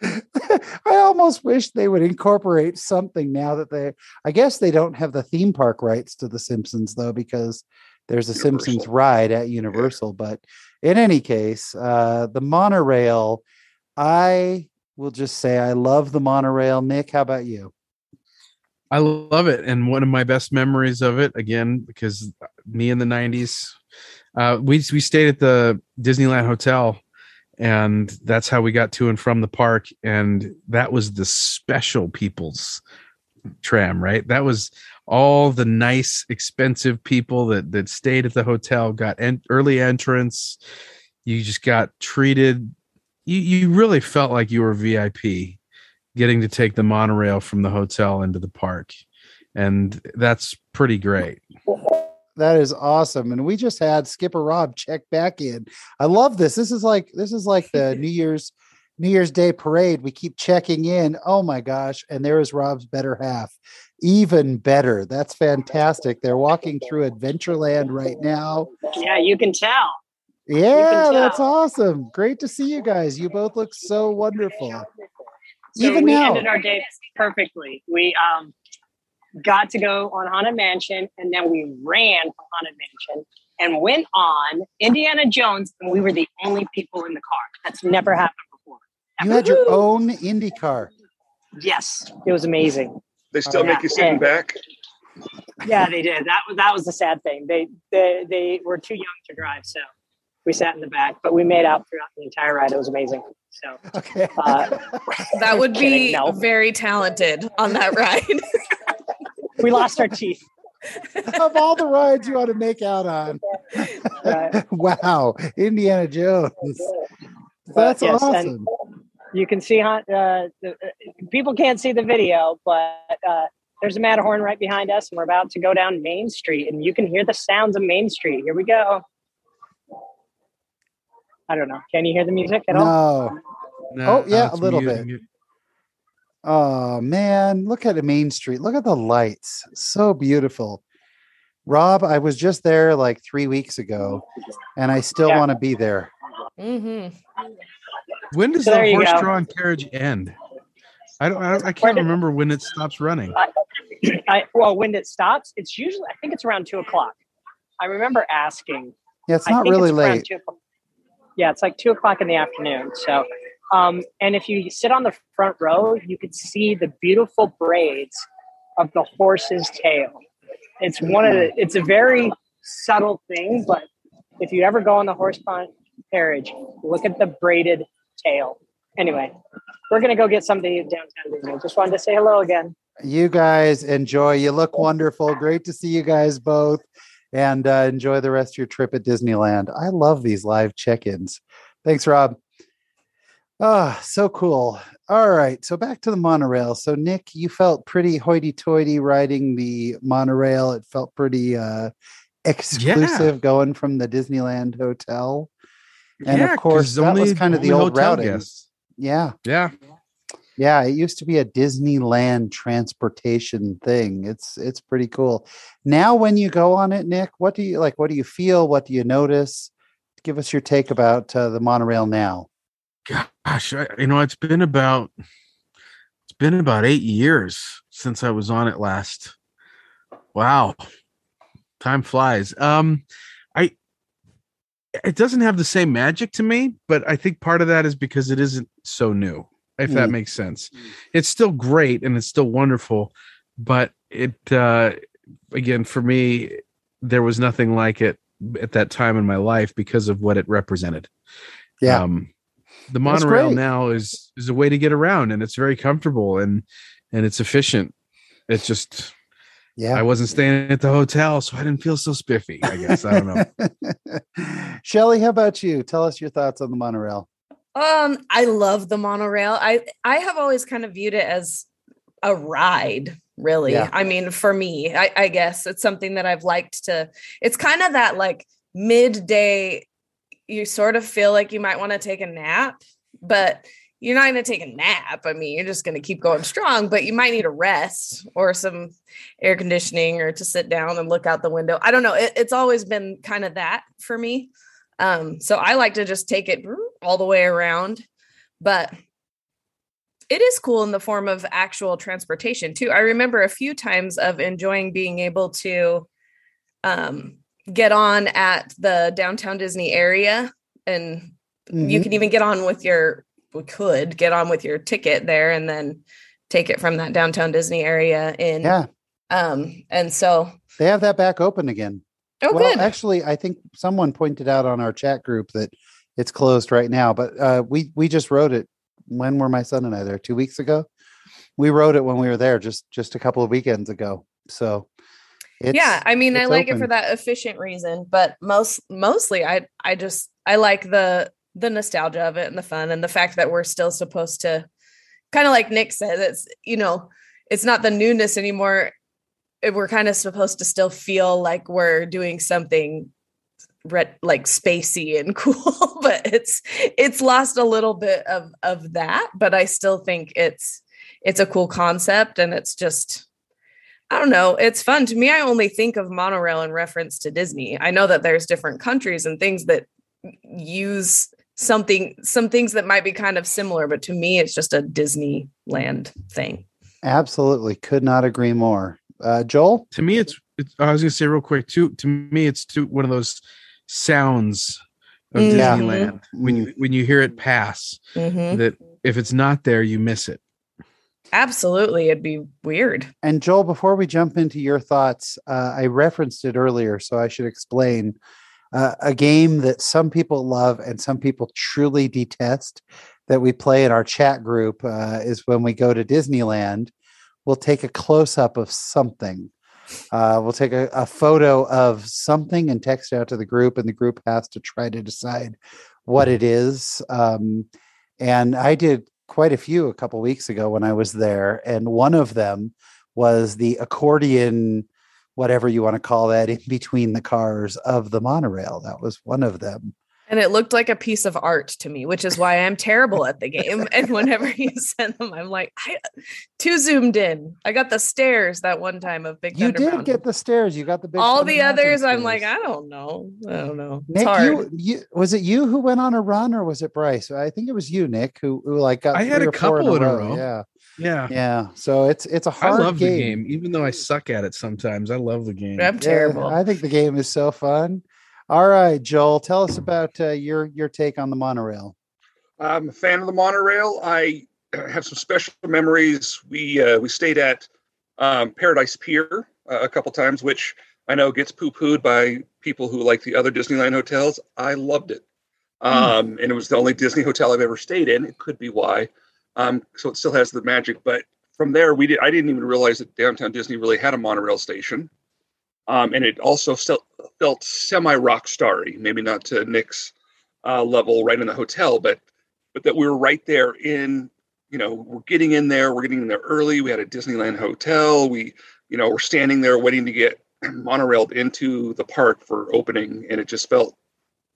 I almost wish they would incorporate something now that they, I guess they don't have the theme park rights to The Simpsons though, because there's a Universal. Simpsons ride at Universal, yeah. But in any case, uh, the monorail, I will just say, I love the monorail. Nick, how about you? I love it. And one of my best memories of it again, because me in the nineties, uh, we, we stayed at the Disneyland Hotel. And that's how we got to and from the park. And that was the special people's tram, right? That was all the nice, expensive people that that stayed at the hotel, got en- early entrance. You just got treated. You, you really felt like you were V I P getting to take the monorail from the hotel into the park. And that's pretty great. That is awesome. And we just had Skipper Rob check back in. I love this. This is like, this is like the New Year's New Year's Day parade. We keep checking in. Oh my gosh. And there is Rob's better half. Even better. That's fantastic. They're walking through Adventureland right now. Yeah, you can tell. Yeah, can tell. That's awesome. Great to see you guys. You both look so wonderful. So Even we now. ended our day perfectly. We um, got to go on Haunted Mansion, and then we ran from Haunted Mansion and went on Indiana Jones, and we were the only people in the car. That's never happened before. Ever. You had your own Indy car. Yes, it was amazing. They still oh, make yeah. you sit in back? Yeah, they did. That was that was the sad thing. They, they they were too young to drive, so we sat in the back. But we made out throughout the entire ride. It was amazing. So okay. uh, that would kidding, be no. very talented on that ride. We lost our teeth. Of all the rides you want to make out on, uh, wow, Indiana Jones. That's yes, awesome. And, you can see uh, the, uh, people can't see the video, but uh, there's a Matterhorn right behind us, and we're about to go down Main Street, and you can hear the sounds of Main Street. Here we go. I don't know. Can you hear the music at no. all? No. Oh, yeah, oh, a little muted. bit. Oh, man. Look at the Main Street. Look at the lights. So beautiful. Rob, I was just there like three weeks ago, and I still yeah. want to be there. Mm-hmm. When does so the horse-drawn carriage end? I don't. I, I can't did, remember when it stops running. I, I, well, when it stops, it's usually. I think it's around two o'clock. I remember asking. Yeah, it's not really it's late. Yeah, it's like two o'clock in the afternoon. So, um, and if you sit on the front row, you could see the beautiful braids of the horse's tail. It's one of the. It's a very subtle thing, but if you ever go on the horse-drawn carriage, look at the braided tail. Anyway, we're gonna go get something at Downtown Disney. Just wanted to say hello again. You guys enjoy. You look wonderful. Great to see you guys both, and uh, enjoy the rest of your trip at Disneyland. I love these live check-ins. Thanks, Rob. Ah, oh, so cool. All right, so back to the monorail. So Nick, you felt pretty hoity-toity riding the monorail. It felt pretty uh, exclusive yeah. going from the Disneyland hotel. And yeah, of course, that only, was kind of the old routing. Guests. Yeah. Yeah. Yeah. It used to be a Disneyland transportation thing. It's it's pretty cool. Now, when you go on it, Nick, what do you like? What do you feel? What do you notice? Give us your take about uh, the monorail now. Gosh, I, you know, it's been about it's been about eight years since I was on it last. Wow. Time flies. Um, I. It doesn't have the same magic to me, but I think part of that is because it isn't so new, if mm. that makes sense. It's still great and it's still wonderful, but it, uh, again, for me, there was nothing like it at that time in my life because of what it represented. Yeah. Um, the monorail now is, is a way to get around, and it's very comfortable and, and it's efficient. It's just, yeah, I wasn't staying at the hotel, so I didn't feel so spiffy, I guess. I don't know. Shelley, how about you? Tell us your thoughts on the monorail. Um, I love the monorail. I, I have always kind of viewed it as a ride, really. Yeah. I mean, for me, I, I guess it's something that I've liked to, it's kind of that like midday, you sort of feel like you might want to take a nap, but you're not going to take a nap. I mean, you're just going to keep going strong, but you might need a rest or some air conditioning or to sit down and look out the window. I don't know. It, it's always been kind of that for me. Um, so I like to just take it all the way around, but it is cool in the form of actual transportation too. I remember a few times of enjoying being able to um, get on at the Downtown Disney area, and mm-hmm. you can even get on with your we could get on with your ticket there and then take it from that Downtown Disney area in. Yeah. Um, and so they have that back open again. Oh, well, good. Actually, I think someone pointed out on our chat group that it's closed right now, but uh, we, we just rode it. When were my son and I there? Two weeks ago. we rode it when we were there just just a couple of weekends ago. So it's, yeah, I mean, I like open. it for that efficient reason, but most mostly I I just I like the the nostalgia of it and the fun and the fact that we're still supposed to, kind of like Nick said, it's, you know, it's not the newness anymore. We're kind of supposed to still feel like we're doing something re- like spacey and cool, but it's it's lost a little bit of of that. But I still think it's it's a cool concept, and it's just, I don't know, it's fun to me. I only think of monorail in reference to Disney. I know that there's different countries and things that use something, some things that might be kind of similar, but to me, it's just a Disneyland thing. Absolutely. Could not agree more. Uh, Joel? To me, it's, it's, I was going to say real quick too, to me, it's too, one of those sounds of mm-hmm. Disneyland. When you, when you hear it pass, mm-hmm. that if it's not there, you miss it. Absolutely. It'd be weird. And Joel, before we jump into your thoughts, uh, I referenced it earlier, so I should explain uh, a game that some people love and some people truly detest that we play in our chat group uh, is when we go to Disneyland, we'll take a close-up of something. Uh, we'll take a, a photo of something and text it out to the group, and the group has to try to decide what it is. Um, and I did quite a few a couple weeks ago when I was there. And one of them was the accordion, whatever you want to call that, in between the cars of the monorail. That was one of them. And it looked like a piece of art to me, which is why I'm terrible at the game. And whenever you send them, I'm like, I, too zoomed in. I got the stairs that one time of Big Thunder. You did Mountain. Get the stairs. You got the big. All Thunder the others, Mountain I'm stairs. Like, I don't know. I don't know. Nick, it's hard. You, you, was it you who went on a run, or was it Bryce? I think it was you, Nick, who, who like got. I had a couple in a row. row. Yeah. Yeah. Yeah. So it's it's a hard game. I love game. the game, even though I suck at it sometimes. I love the game. I'm terrible. Yeah, I think the game is so fun. All right, Joel, tell us about uh, your your take on the monorail. I'm a fan of the monorail. I have some special memories. We uh, we stayed at um, Paradise Pier uh, a couple times, which I know gets poo-pooed by people who like the other Disneyland hotels. I loved it. Um, mm. And it was the only Disney hotel I've ever stayed in. It could be why. Um, so it still has the magic. But from there, we did. I didn't even realize that Downtown Disney really had a monorail station. Um, and it also felt, felt semi-rock starry, maybe not to Nick's uh, level right in the hotel, but but that we were right there in, you know, we're getting in there, we're getting in there early. We had a Disneyland hotel. We, you know, we're standing there waiting to get monorailed into the park for opening, and it just felt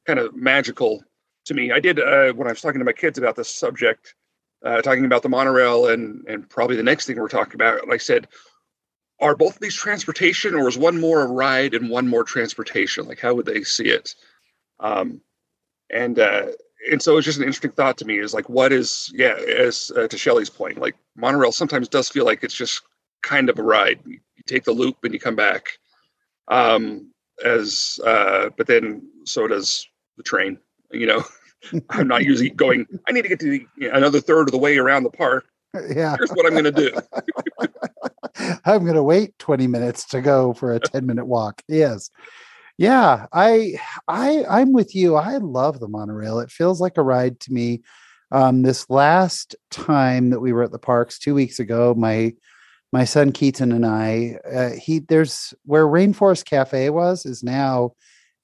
kind of magical to me. I did, uh, when I was talking to my kids about this subject, uh, talking about the monorail and and probably the next thing we're talking about, I said, are both of these transportation, or is one more a ride and one more transportation? Like, how would they see it? Um, and uh, and so it's just an interesting thought to me is like, what is, yeah, as uh, to Shelley's point, like monorail sometimes does feel like it's just kind of a ride. You take the loop and you come back. Um, as uh, but then so does the train. You know, I'm not usually going, I need to get to the, you know, another third of the way around the park. Yeah. Here's what I'm going to do. I'm going to wait twenty minutes to go for a ten minute walk. Yes. Yeah. I, I, I'm with you. I love the monorail. It feels like a ride to me. Um, this last time that we were at the parks two weeks ago, my, my son Keaton and I, uh, he, there's where Rainforest Cafe was, is now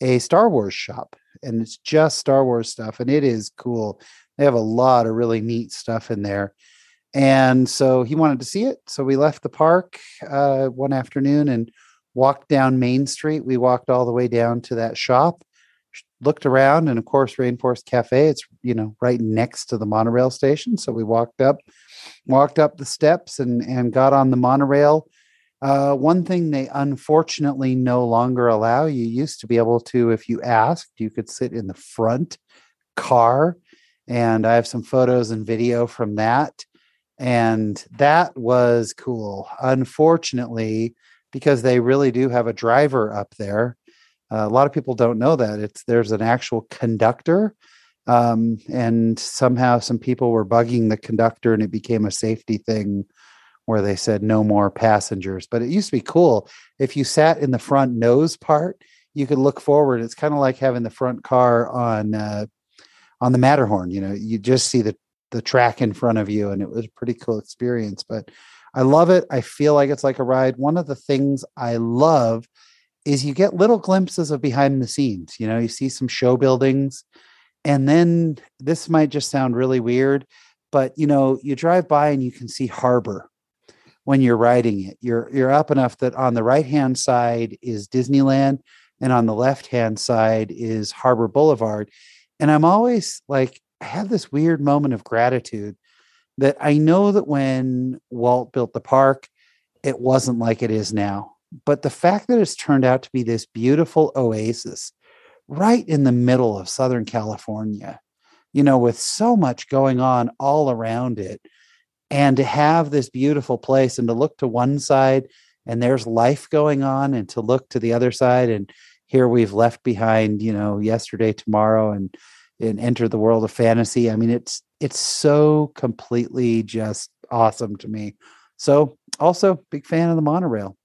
a Star Wars shop, and it's just Star Wars stuff. And it is cool. They have a lot of really neat stuff in there. And so he wanted to see it. So we left the park uh, one afternoon and walked down Main Street. We walked all the way down to that shop, looked around, and of course, Rainforest Cafe, it's, you know, right next to the monorail station. So we walked up, walked up the steps and, and got on the monorail. Uh, one thing they unfortunately no longer allow, you used to be able to, if you asked, you could sit in the front car. And I have some photos and video from that. And that was cool. Unfortunately, because they really do have a driver up there. Uh, a lot of people don't know that it's, there's an actual conductor. Um, and somehow some people were bugging the conductor, and it became a safety thing where they said no more passengers, but it used to be cool. If you sat in the front nose part, you could look forward. It's kind of like having the front car on, uh, on the Matterhorn. You know, you just see the the track in front of you, and it was a pretty cool experience. But I love it. I feel like it's like a ride. One of the things I love is you get little glimpses of behind the scenes. You know, you see some show buildings, and then this might just sound really weird, but you know, you drive by and you can see harbor when you're riding it. You're you're up enough that on the right hand side is Disneyland, and on the left hand side is Harbor Boulevard. And I'm always like, I have this weird moment of gratitude that I know that when Walt built the park, it wasn't like it is now. But the fact that it's turned out to be this beautiful oasis right in the middle of Southern California, you know, with so much going on all around it, and to have this beautiful place and to look to one side and there's life going on, and to look to the other side and here we've left behind, you know, yesterday, tomorrow, and and enter the world of fantasy. I mean, it's it's so completely just awesome to me. So also big fan of the monorail.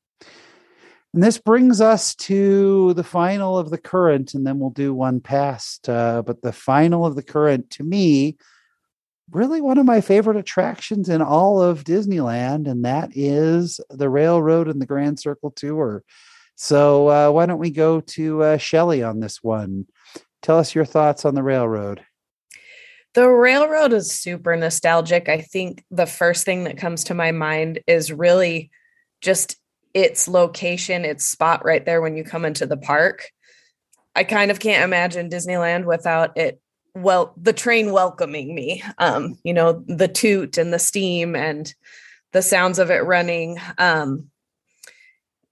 And this brings us to the final of the current, and then we'll do one past. Uh, but the final of the current, to me, really one of my favorite attractions in all of Disneyland, and that is the Railroad and the Grand Circle Tour. So uh, why don't we go to uh, Shelley on this one? Tell us your thoughts on the Railroad. The Railroad is super nostalgic. I think the first thing that comes to my mind is really just its location, its spot right there when you come into the park. I kind of can't imagine Disneyland without it. Well, the train welcoming me, um, you know, the toot and the steam and the sounds of it running. Um,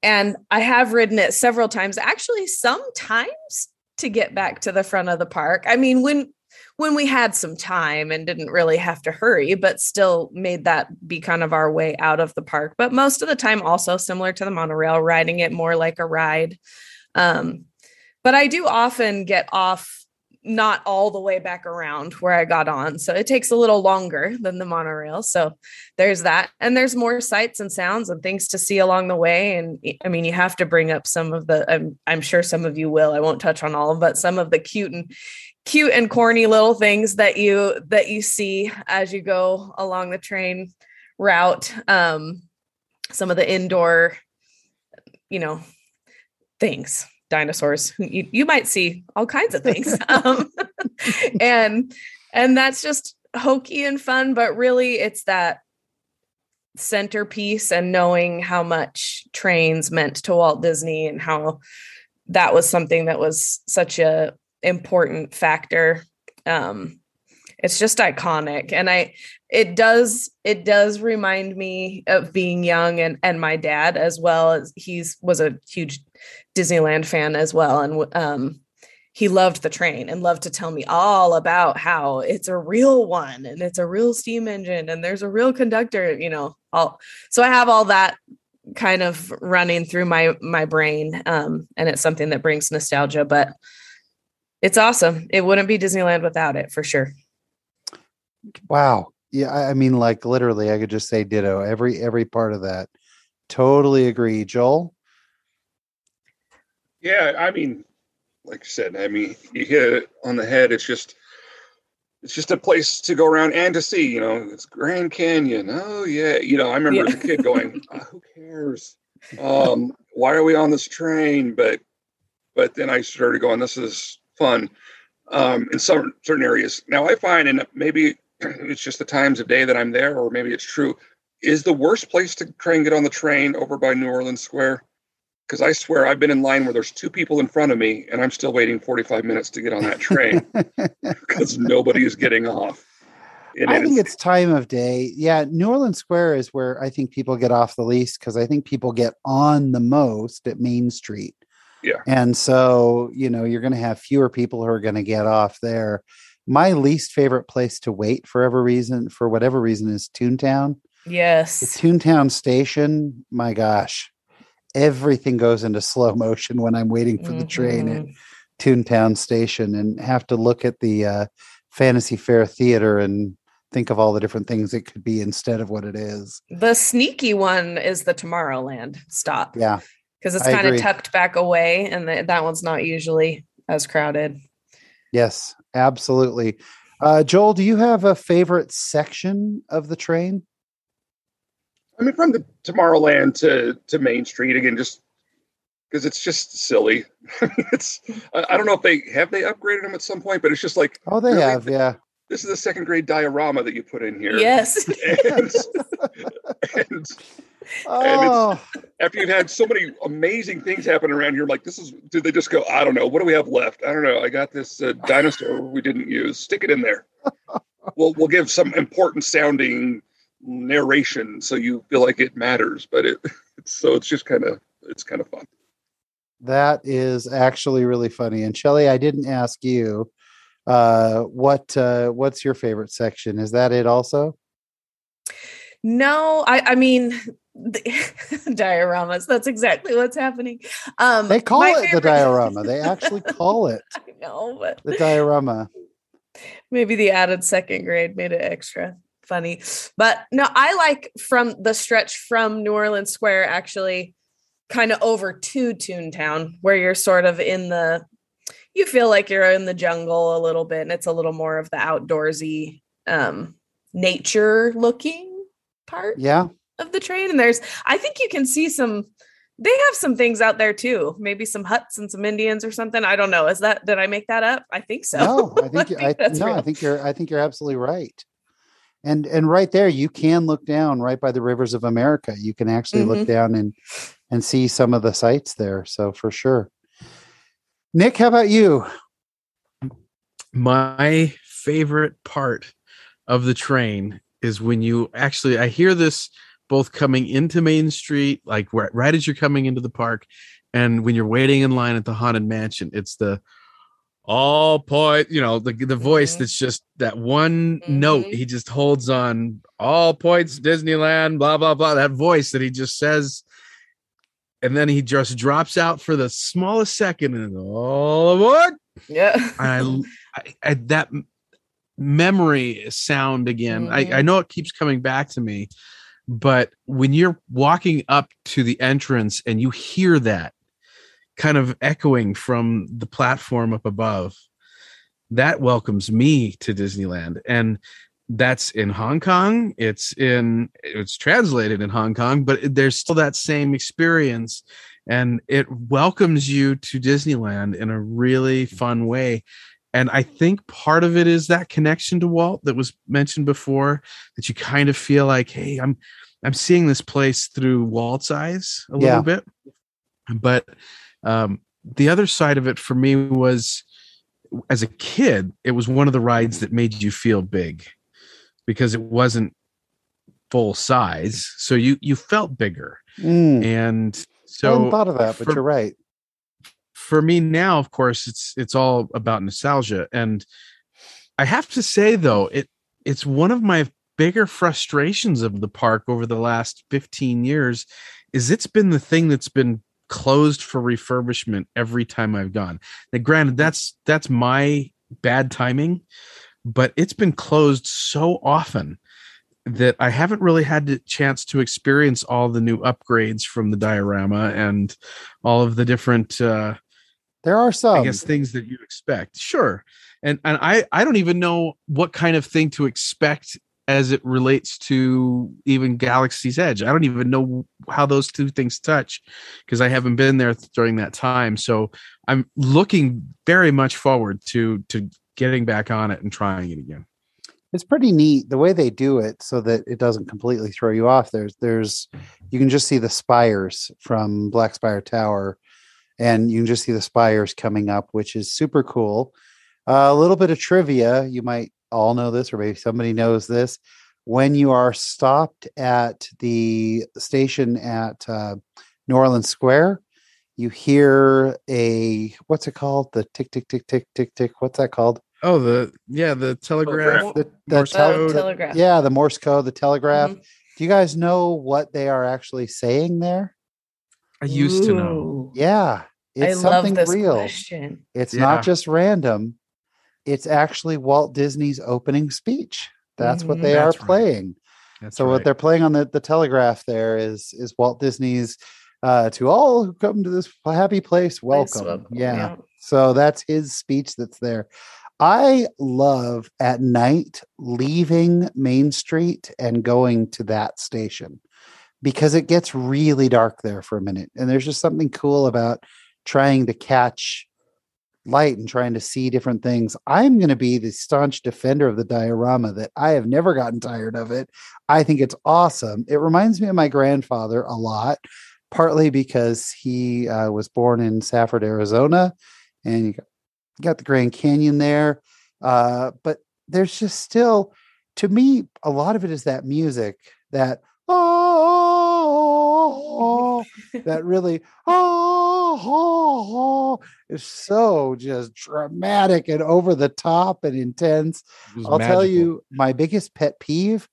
and I have ridden it several times, actually, sometimes to get back to the front of the park. I mean, when when we had some time and didn't really have to hurry, but still made that be kind of our way out of the park. But most of the time, also similar to the monorail, riding it more like a ride. Um, but I do often get off not all the way back around where I got on. So it takes a little longer than the monorail. So there's that. And there's more sights and sounds and things to see along the way. And I mean, you have to bring up some of the, I'm, I'm sure some of you will, I won't touch on all, but some of the cute and cute and corny little things that you, that you see as you go along the train route. Um, some of the indoor, you know, things. Dinosaurs, you, you might see all kinds of things. Um, and, and that's just hokey and fun, but really it's that centerpiece and knowing how much trains meant to Walt Disney and how that was something that was such a important factor. Um, it's just iconic. And I, it does, it does remind me of being young and, and my dad as well, as he's was a huge Disneyland fan as well. And, um, he loved the train and loved to tell me all about how it's a real one and it's a real steam engine and there's a real conductor, you know, all. So I have all that kind of running through my, my brain. Um, and it's something that brings nostalgia, but it's awesome. It wouldn't be Disneyland without it for sure. Wow. Yeah. I mean, like literally I could just say ditto every, every part of that. Totally agree. Joel. Yeah, I mean, like I said, I mean, you hit it on the head. It's just, it's just a place to go around and to see. You know, it's Grand Canyon. Oh yeah, you know, I remember yeah. as a kid going, oh, "Who cares? Um, why are we on this train?" But, but then I started going, "This is fun." Um, in some certain areas, now I find, and maybe it's just the times of day that I'm there, or maybe it's true, is the worst place to try and get on the train over by New Orleans Square. Because I swear I've been in line where there's two people in front of me and I'm still waiting forty-five minutes to get on that train because nobody is getting off. It I is. think it's time of day. Yeah. New Orleans Square is where I think people get off the least because I think people get on the most at Main Street. Yeah. And so, you know, you're going to have fewer people who are going to get off there. My least favorite place to wait for every reason, for whatever reason, is Toontown. Yes. The Toontown station. My gosh. Everything goes into slow motion when I'm waiting for the train mm-hmm. at Toontown Station and have to look at the uh, Fantasy Fair Theater and think of all the different things it could be instead of what it is. The sneaky one is the Tomorrowland stop. Yeah. Because it's kind of tucked back away and the, that one's not usually as crowded. Yes, absolutely. Uh, Joel, do you have a favorite section of the train? I mean, from the Tomorrowland to, to Main Street, again, just because it's just silly. it's I don't know if they have they upgraded them at some point, but it's just like, oh, they really? have, yeah. This is the second grade diorama that you put in here. Yes. And, and, oh. and after you've had so many amazing things happen around here, like this is, did they just go, I don't know, what do we have left? I don't know. I got this uh, dinosaur we didn't use. Stick it in there. We'll, we'll give some important sounding narration so you feel like it matters, but it it's, so it's just kind of, it's kind of fun. That is actually really funny. And Shelley, I didn't ask you, uh what uh what's your favorite section? Is that it also? No, I I mean the dioramas, that's exactly what's happening. Um they call it favorite... the diorama. They actually call it I know, but the diorama. Maybe the added second grade made it extra funny. But no, I like from the stretch from New Orleans Square actually kind of over to Toontown, where you're sort of in the you feel like you're in the jungle a little bit, and it's a little more of the outdoorsy, um, nature looking part yeah. of the train. And there's, I think you can see some, they have some things out there too. Maybe some huts and some Indians or something. I don't know. Is that, did I make that up? I think so. No, I think, I think I, no, real. I think you're, I think you're absolutely right. And, and right there, you can look down right by the rivers of America. You can actually mm-hmm. look down and, and see some of the sights there. So for sure. Nick, how about you? My favorite part of the train is when you actually, I hear this both coming into Main Street, like right as you're coming into the park, and when you're waiting in line at the Haunted Mansion, it's the all point, you know, the, the voice mm-hmm. that's just that one mm-hmm. note. He just holds on all points, Disneyland, blah, blah, blah. That voice that he just says. And then he just drops out for the smallest second and all aboard. Yeah. I, I, I that memory sound again. Mm-hmm. I, I know it keeps coming back to me, but when you're walking up to the entrance and you hear that kind of echoing from the platform up above, that welcomes me to Disneyland. And that's in Hong Kong. It's in it's translated in Hong Kong, but there's still that same experience, and it welcomes you to Disneyland in a really fun way. And I think part of it is that connection to Walt that was mentioned before, that you kind of feel like, hey, I'm I'm seeing this place through Walt's eyes a yeah. little bit. But um, the other side of it for me was, as a kid, it was one of the rides that made you feel big, because it wasn't full size. So you, you felt bigger. Mm. And so I hadn't thought of that, but for, you're right. For me now, of course, it's, it's all about nostalgia. And I have to say though, it, it's one of my bigger frustrations of the park over the last fifteen years is it's been the thing that's been closed for refurbishment every time I've gone. Now, granted, that's, that's my bad timing, but it's been closed so often that I haven't really had the chance to experience all the new upgrades from the diorama and all of the different, uh, there are some, I guess, things that you expect. Sure. And, and I, I don't even know what kind of thing to expect as it relates to even Galaxy's Edge. I don't even know how those two things touch because I haven't been there during that time. So I'm looking very much forward to, to, getting back on it and trying it again. It's pretty neat the way they do it so that it doesn't completely throw you off. There's, there's, you can just see the spires from Black Spire Tower, and you can just see the spires coming up, which is super cool. Uh, a little bit of trivia. You might all know this, or maybe somebody knows this. When you are stopped at the station at uh, New Orleans Square, you hear a, what's it called? The tick, tick, tick, tick, tick, tick. What's that called? Oh, the, yeah, the telegraph. The, the Morse oh, code. telegraph. Yeah, the Morse code, the telegraph. Mm-hmm. Do you guys know what they are actually saying there? I used Ooh. to know. Yeah. It's I something love this real. Question. It's yeah. not just random. It's actually Walt Disney's opening speech. That's mm-hmm. what they That's are right. playing. That's so right. what they're playing on the, the telegraph there is, is Walt Disney's, Uh, to all who come to this happy place, welcome. Nice. Yeah. yeah. So that's his speech that's there. I love at night leaving Main Street and going to that station because it gets really dark there for a minute. And there's just something cool about trying to catch light and trying to see different things. I'm going to be the staunch defender of the diorama that I have never gotten tired of it. I think it's awesome. It reminds me of my grandfather a lot, partly because he uh, was born in Safford, Arizona, and you got got the Grand Canyon there, uh but there's just still, to me, a lot of it is that music, that oh, oh, oh that really oh, oh, oh is so just dramatic and over the top and intense. I'll magical. tell you, my biggest pet peeve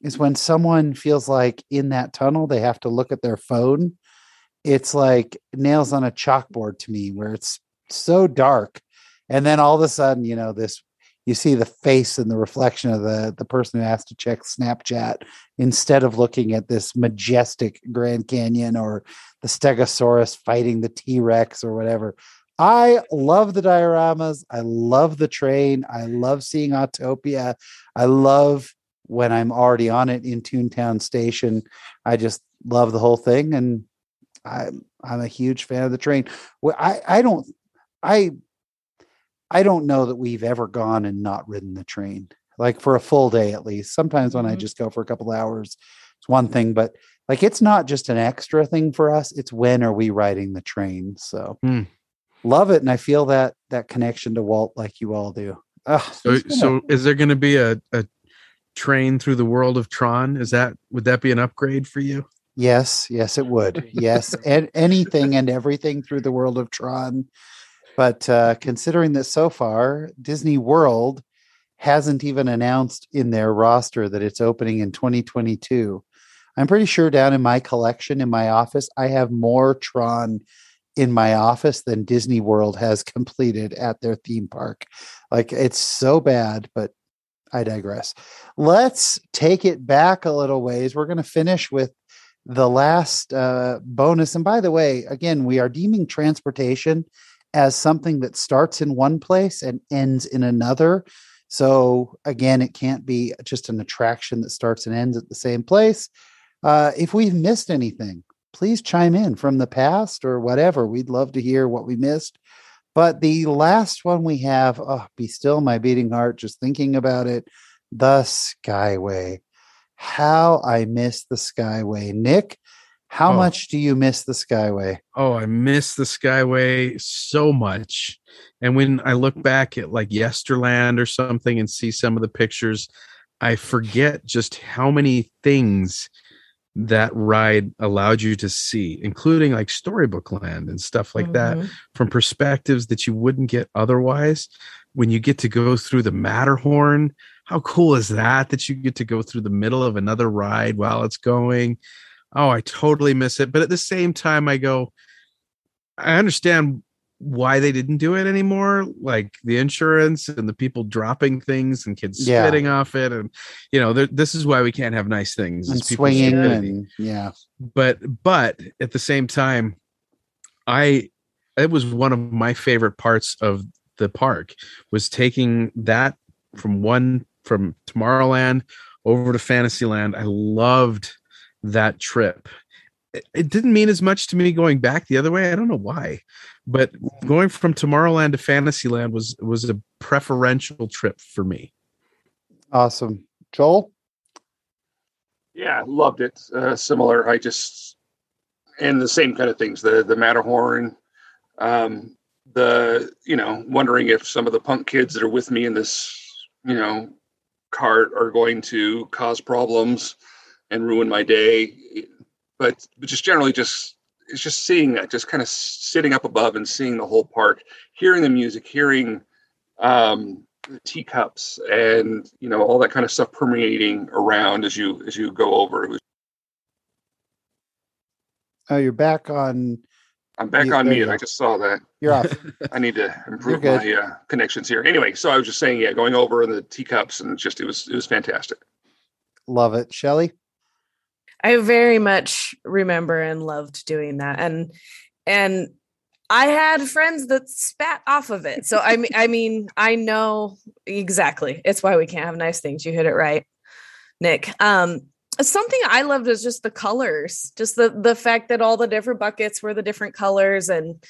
is when someone feels like in that tunnel they have to look at their phone. It's like nails on a chalkboard to me, where it's so dark. And then all of a sudden, you know, this, you see the face and the reflection of the, the person who has to check Snapchat instead of looking at this majestic Grand Canyon or the Stegosaurus fighting the T-Rex or whatever. I love the dioramas. I love the train. I love seeing Autopia. I love when I'm already on it in Toontown Station. I just love the whole thing. And I'm, I'm a huge fan of the train. Well, I, I don't, I, I don't know that we've ever gone and not ridden the train, like for a full day at least. Sometimes when mm-hmm. I just go for a couple hours, it's one thing, but like it's not just an extra thing for us. It's when are we riding the train? So mm. love it. And I feel that that connection to Walt like you all do. Ugh, so so be- is there going to be a, a train through the world of Tron? Is that, would that be an upgrade for you? Yes. Yes, it would. Yes. And anything and everything through the world of Tron. But uh, considering that so far, Disney World hasn't even announced in their roster that it's opening in twenty twenty-two. I'm pretty sure down in my collection in my office, I have more Tron in my office than Disney World has completed at their theme park. Like, it's so bad, but I digress. Let's take it back a little ways. We're going to finish with the last uh, bonus. And by the way, again, we are deeming transportation as something that starts in one place and ends in another. So again, it can't be just an attraction that starts and ends at the same place. Uh, if we've missed anything, please chime in from the past or whatever. We'd love to hear what we missed. But the last one we have, oh, be still my beating heart, just thinking about it, the Skyway. How I miss the Skyway. Nick, How oh. much do you miss the Skyway? Oh, I miss the Skyway so much. And when I look back at like Yesterland or something and see some of the pictures, I forget just how many things that ride allowed you to see, including like Storybook Land and stuff like mm-hmm. that, from perspectives that you wouldn't get otherwise. When you get to go through the Matterhorn, how cool is that, that you get to go through the middle of another ride while it's going? Oh, I totally miss it. But at the same time, I go, I understand why they didn't do it anymore. Like the insurance and the people dropping things and kids yeah. spitting off it. And, you know, this is why we can't have nice things. And swinging. And, yeah. But, but at the same time, I, it was one of my favorite parts of the park, was taking that from one, from Tomorrowland over to Fantasyland. I loved that trip. It didn't mean as much to me going back the other way. I don't know why, but going from Tomorrowland to Fantasyland was was a preferential trip for me. Awesome. Joel? Yeah, loved it. Uh, similar. I just, and the same kind of things, the the Matterhorn, um, the, you know, wondering if some of the punk kids that are with me in this, you know, cart are going to cause problems and ruin my day. But just generally, just it's just seeing that, just kind of sitting up above and seeing the whole park, hearing the music, hearing um, the teacups, and you know, all that kind of stuff permeating around as you as you go over. It was. Oh, you're back on. I'm back you, on mute. I just saw that. You're off. I need to improve my uh, connections here. Anyway, so I was just saying, yeah, going over the teacups and just it was it was fantastic. Love it, Shelley. I very much remember and loved doing that. And, and I had friends that spat off of it. So, I mean, I mean, I know exactly. It's why we can't have nice things. You hit it right, Nick. Um, something I loved is just the colors, just the, the fact that all the different buckets were the different colors, and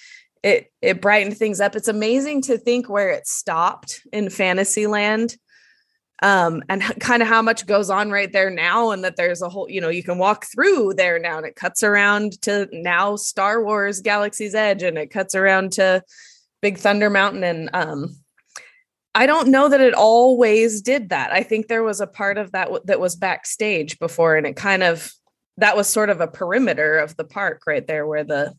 it, it brightened things up. It's amazing to think where it stopped in Fantasyland, um, and kind of how much goes on right there now. And that there's a whole, you know, you can walk through there now, and it cuts around to now Star Wars Galaxy's Edge, and it cuts around to Big Thunder Mountain. And, um, I don't know that it always did that. I think there was a part of that w- that was backstage before, and it kind of, that was sort of a perimeter of the park right there where the,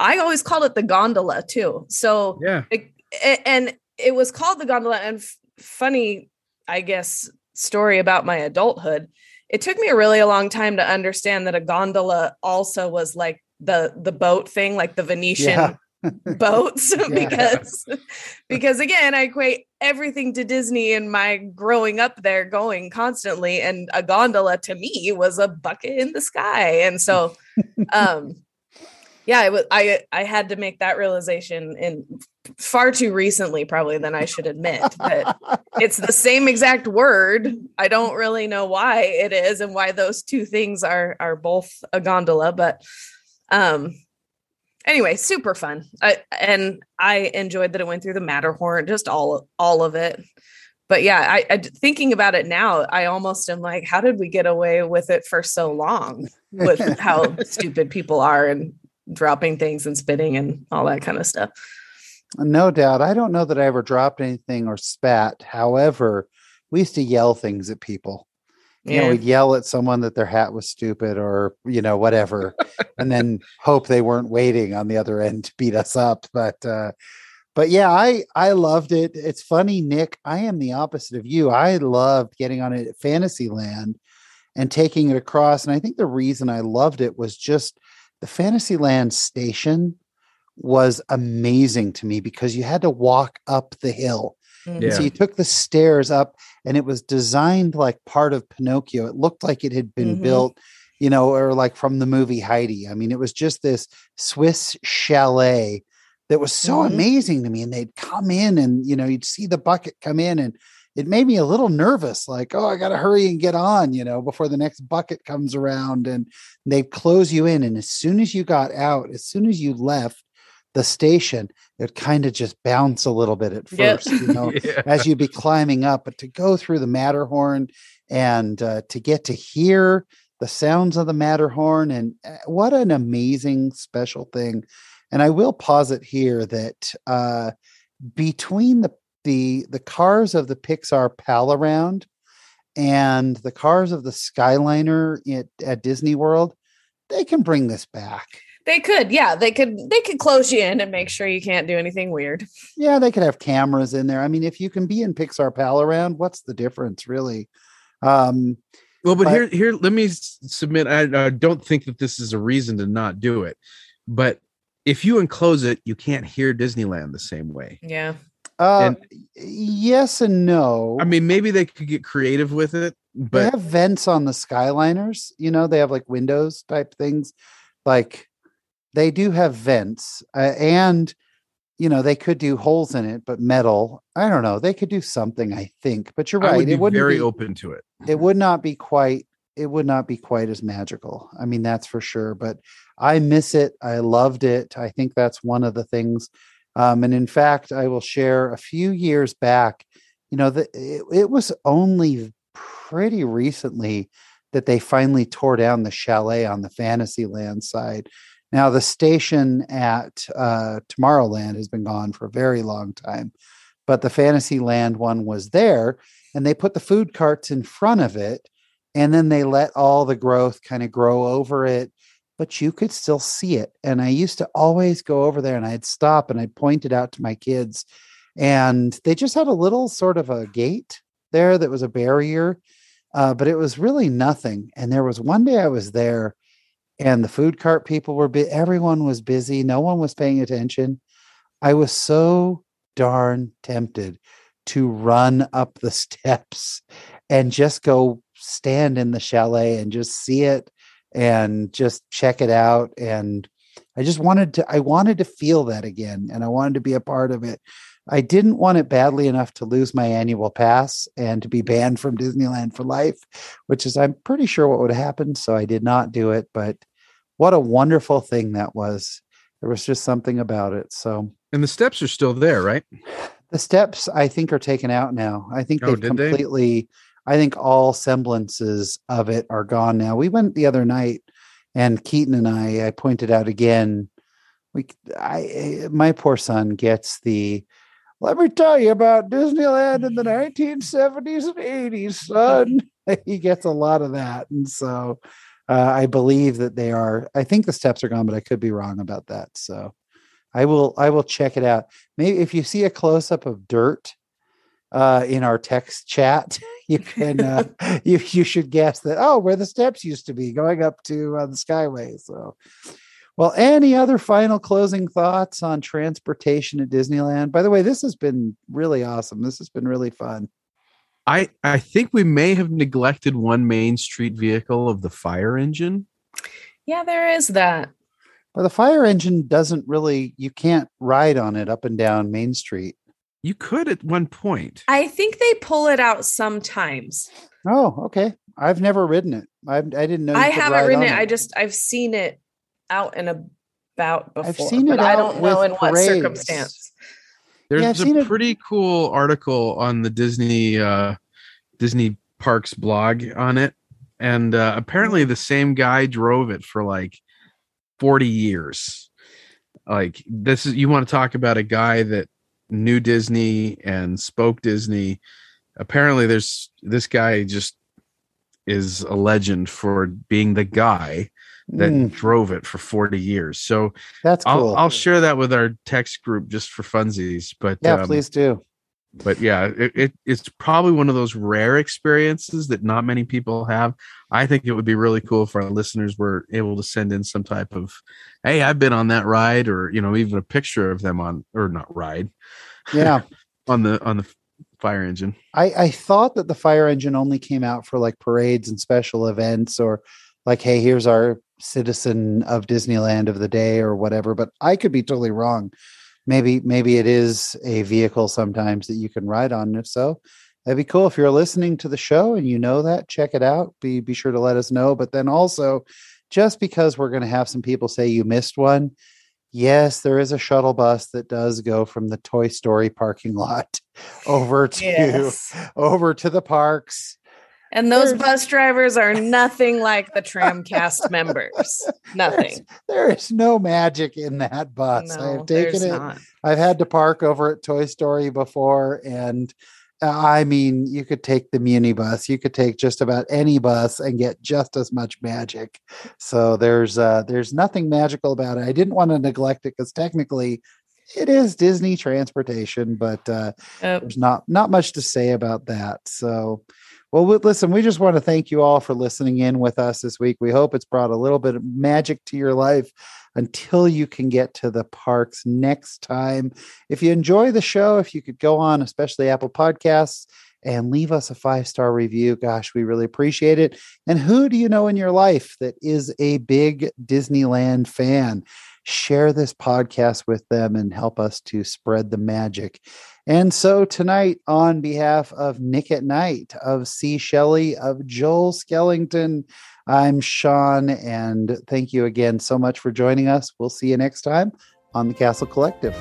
I always called it the gondola too. So, yeah. It, it, and it was called the gondola. And f- funny, I guess, story about my adulthood. It took me a really a long time to understand that a gondola also was like the, the boat thing, like the Venetian yeah. boats because yeah. because again I equate everything to Disney and my growing up there going constantly, and a gondola to me was a bucket in the sky. And so um yeah it was, I I had to make that realization in far too recently probably than I should admit, but it's the same exact word. I don't really know why it is and why those two things are are both a gondola, but um anyway, super fun. I, and I enjoyed that it went through the Matterhorn, just all, all of it. But yeah, I, I thinking about it now, I almost am like, how did we get away with it for so long with how stupid people are and dropping things and spitting and all that kind of stuff? No doubt. I don't know that I ever dropped anything or spat. However, we used to yell things at people. You know, we'd yell at someone that their hat was stupid or, you know, whatever, and then hope they weren't waiting on the other end to beat us up. But, uh, but yeah, I, I loved it. It's funny, Nick, I am the opposite of you. I loved getting on it at Fantasyland and taking it across. And I think the reason I loved it was just the Fantasyland station was amazing to me because you had to walk up the hill. Yeah. So you took the stairs up, and it was designed like part of Pinocchio. It looked like it had been mm-hmm. built, you know, or like from the movie Heidi. I mean, it was just this Swiss chalet that was so mm-hmm. amazing to me. And they'd come in and, you know, you'd see the bucket come in, and it made me a little nervous, like, oh, I got to hurry and get on, you know, before the next bucket comes around. And they'd close you in. And as soon as you got out, as soon as you left the station, it kind of just bounce a little bit at first, yep. you know, yeah. as you'd be climbing up. But to go through the Matterhorn and uh, to get to hear the sounds of the Matterhorn, and uh, what an amazing special thing. And I will posit here that uh, between the, the, the cars of the Pixar Pal Around and the cars of the Skyliner at, at Disney World, they can bring this back. They could, yeah, they could, they could close you in and make sure you can't do anything weird. Yeah, they could have cameras in there. I mean, if you can be in Pixar Pal Around, what's the difference, really? Um, well, but, but here, here, let me submit. I, I don't think that this is a reason to not do it, but if you enclose it, you can't hear Disneyland the same way. Yeah. Uh, and, yes and no. I mean, maybe they could get creative with it, but they have vents on the Skyliners. You know, they have like windows type things, like. They do have vents uh, and, you know, they could do holes in it, but metal, I don't know. They could do something, I think, but you're right. I would be it wouldn't very be, open to it. It would not be quite, it would not be quite as magical. I mean, that's for sure, but I miss it. I loved it. I think that's one of the things. Um, and in fact, I will share a few years back, you know, the, it, it was only pretty recently that they finally tore down the chalet on the Fantasyland side. Now, the station at uh, Tomorrowland has been gone for a very long time, but the Fantasyland one was there, and they put the food carts in front of it, and then they let all the growth kind of grow over it, but you could still see it. And I used to always go over there, and I'd stop, and I'd point it out to my kids, and they just had a little sort of a gate there that was a barrier, uh, but it was really nothing. And there was one day I was there, and the food cart people were busy. Everyone was busy. No one was paying attention. I was so darn tempted to run up the steps and just go stand in the chalet and just see it and just check it out. And I just wanted to, I wanted to feel that again, and I wanted to be a part of it. I didn't want it badly enough to lose my annual pass and to be banned from Disneyland for life, which is, I'm pretty sure what would happen. So I did not do it, but what a wonderful thing that was. There was just something about it. So, and the steps are still there, right? The steps, I think, are taken out now. I think oh, they've completely, they? I think all semblances of it are gone now. We went the other night, and Keaton and I, I pointed out again, we, I, my poor son gets the, let me tell you about Disneyland in the nineteen seventies and eighties, son. He gets a lot of that. And so uh, I believe that they are, I think the steps are gone, but I could be wrong about that. So I will, I will check it out. Maybe if you see a close up of dirt uh, in our text chat, you can, uh, you, you should guess that, oh, where the steps used to be going up to uh, the Skyway. So, well, any other final closing thoughts on transportation at Disneyland? By the way, this has been really awesome. This has been really fun. I, I think we may have neglected one Main Street vehicle of the fire engine. Yeah, there is that. Well, the fire engine doesn't really, you can't ride on it up and down Main Street. You could at one point. I think they pull it out sometimes. Oh, okay. I've never ridden it. I've, I didn't know. I haven't ridden it. it. I just, I've seen it out and about before. I've seen it, but I don't know in what circumstance. There's yeah, a pretty it. cool article on the Disney uh, Disney Parks blog on it, and uh, apparently the same guy drove it for like forty years. Like, this is, you want to talk about a guy that knew Disney and spoke Disney. Apparently, there's this guy just is a legend for being the guy that mm. drove it for forty years. So that's cool. I'll, I'll share that with our text group just for funsies, but yeah, um, please do. But yeah, it, it, it's probably one of those rare experiences that not many people have. I think it would be really cool if our listeners were able to send in some type of, hey, I've been on that ride, or, you know, even a picture of them on, or not ride. Yeah. on the, on the fire engine. I, I thought that the fire engine only came out for like parades and special events, or like, hey, here's our citizen of Disneyland of the day or whatever, but I could be totally wrong. Maybe, maybe it is a vehicle sometimes that you can ride on. And if so, that'd be cool. If you're listening to the show and you know that, check it out. Be, be sure to let us know. But then also, just because we're going to have some people say you missed one, yes, there is a shuttle bus that does go from the Toy Story parking lot over to, yes. over to the parks. And those There's, bus drivers are nothing like the tram cast members. Nothing. There is no magic in that bus. No, I've taken it. Not. I've had to park over at Toy Story before. And uh, I mean, you could take the Muni bus. You could take just about any bus and get just as much magic. So there's uh, there's nothing magical about it. I didn't want to neglect it because technically it is Disney transportation, but uh, oh. there's not, not much to say about that. So, well, listen, we just want to thank you all for listening in with us this week. We hope it's brought a little bit of magic to your life until you can get to the parks next time. If you enjoy the show, if you could go on, especially Apple Podcasts, and leave us a five-star review. Gosh, we really appreciate it. And who do you know in your life that is a big Disneyland fan? Share this podcast with them and help us to spread the magic. And so tonight, on behalf of Nick at Night, of Sea Shelley, of Joel Skellington, I'm Sean, and thank you again so much for joining us. We'll see you next time on the Castle Collective.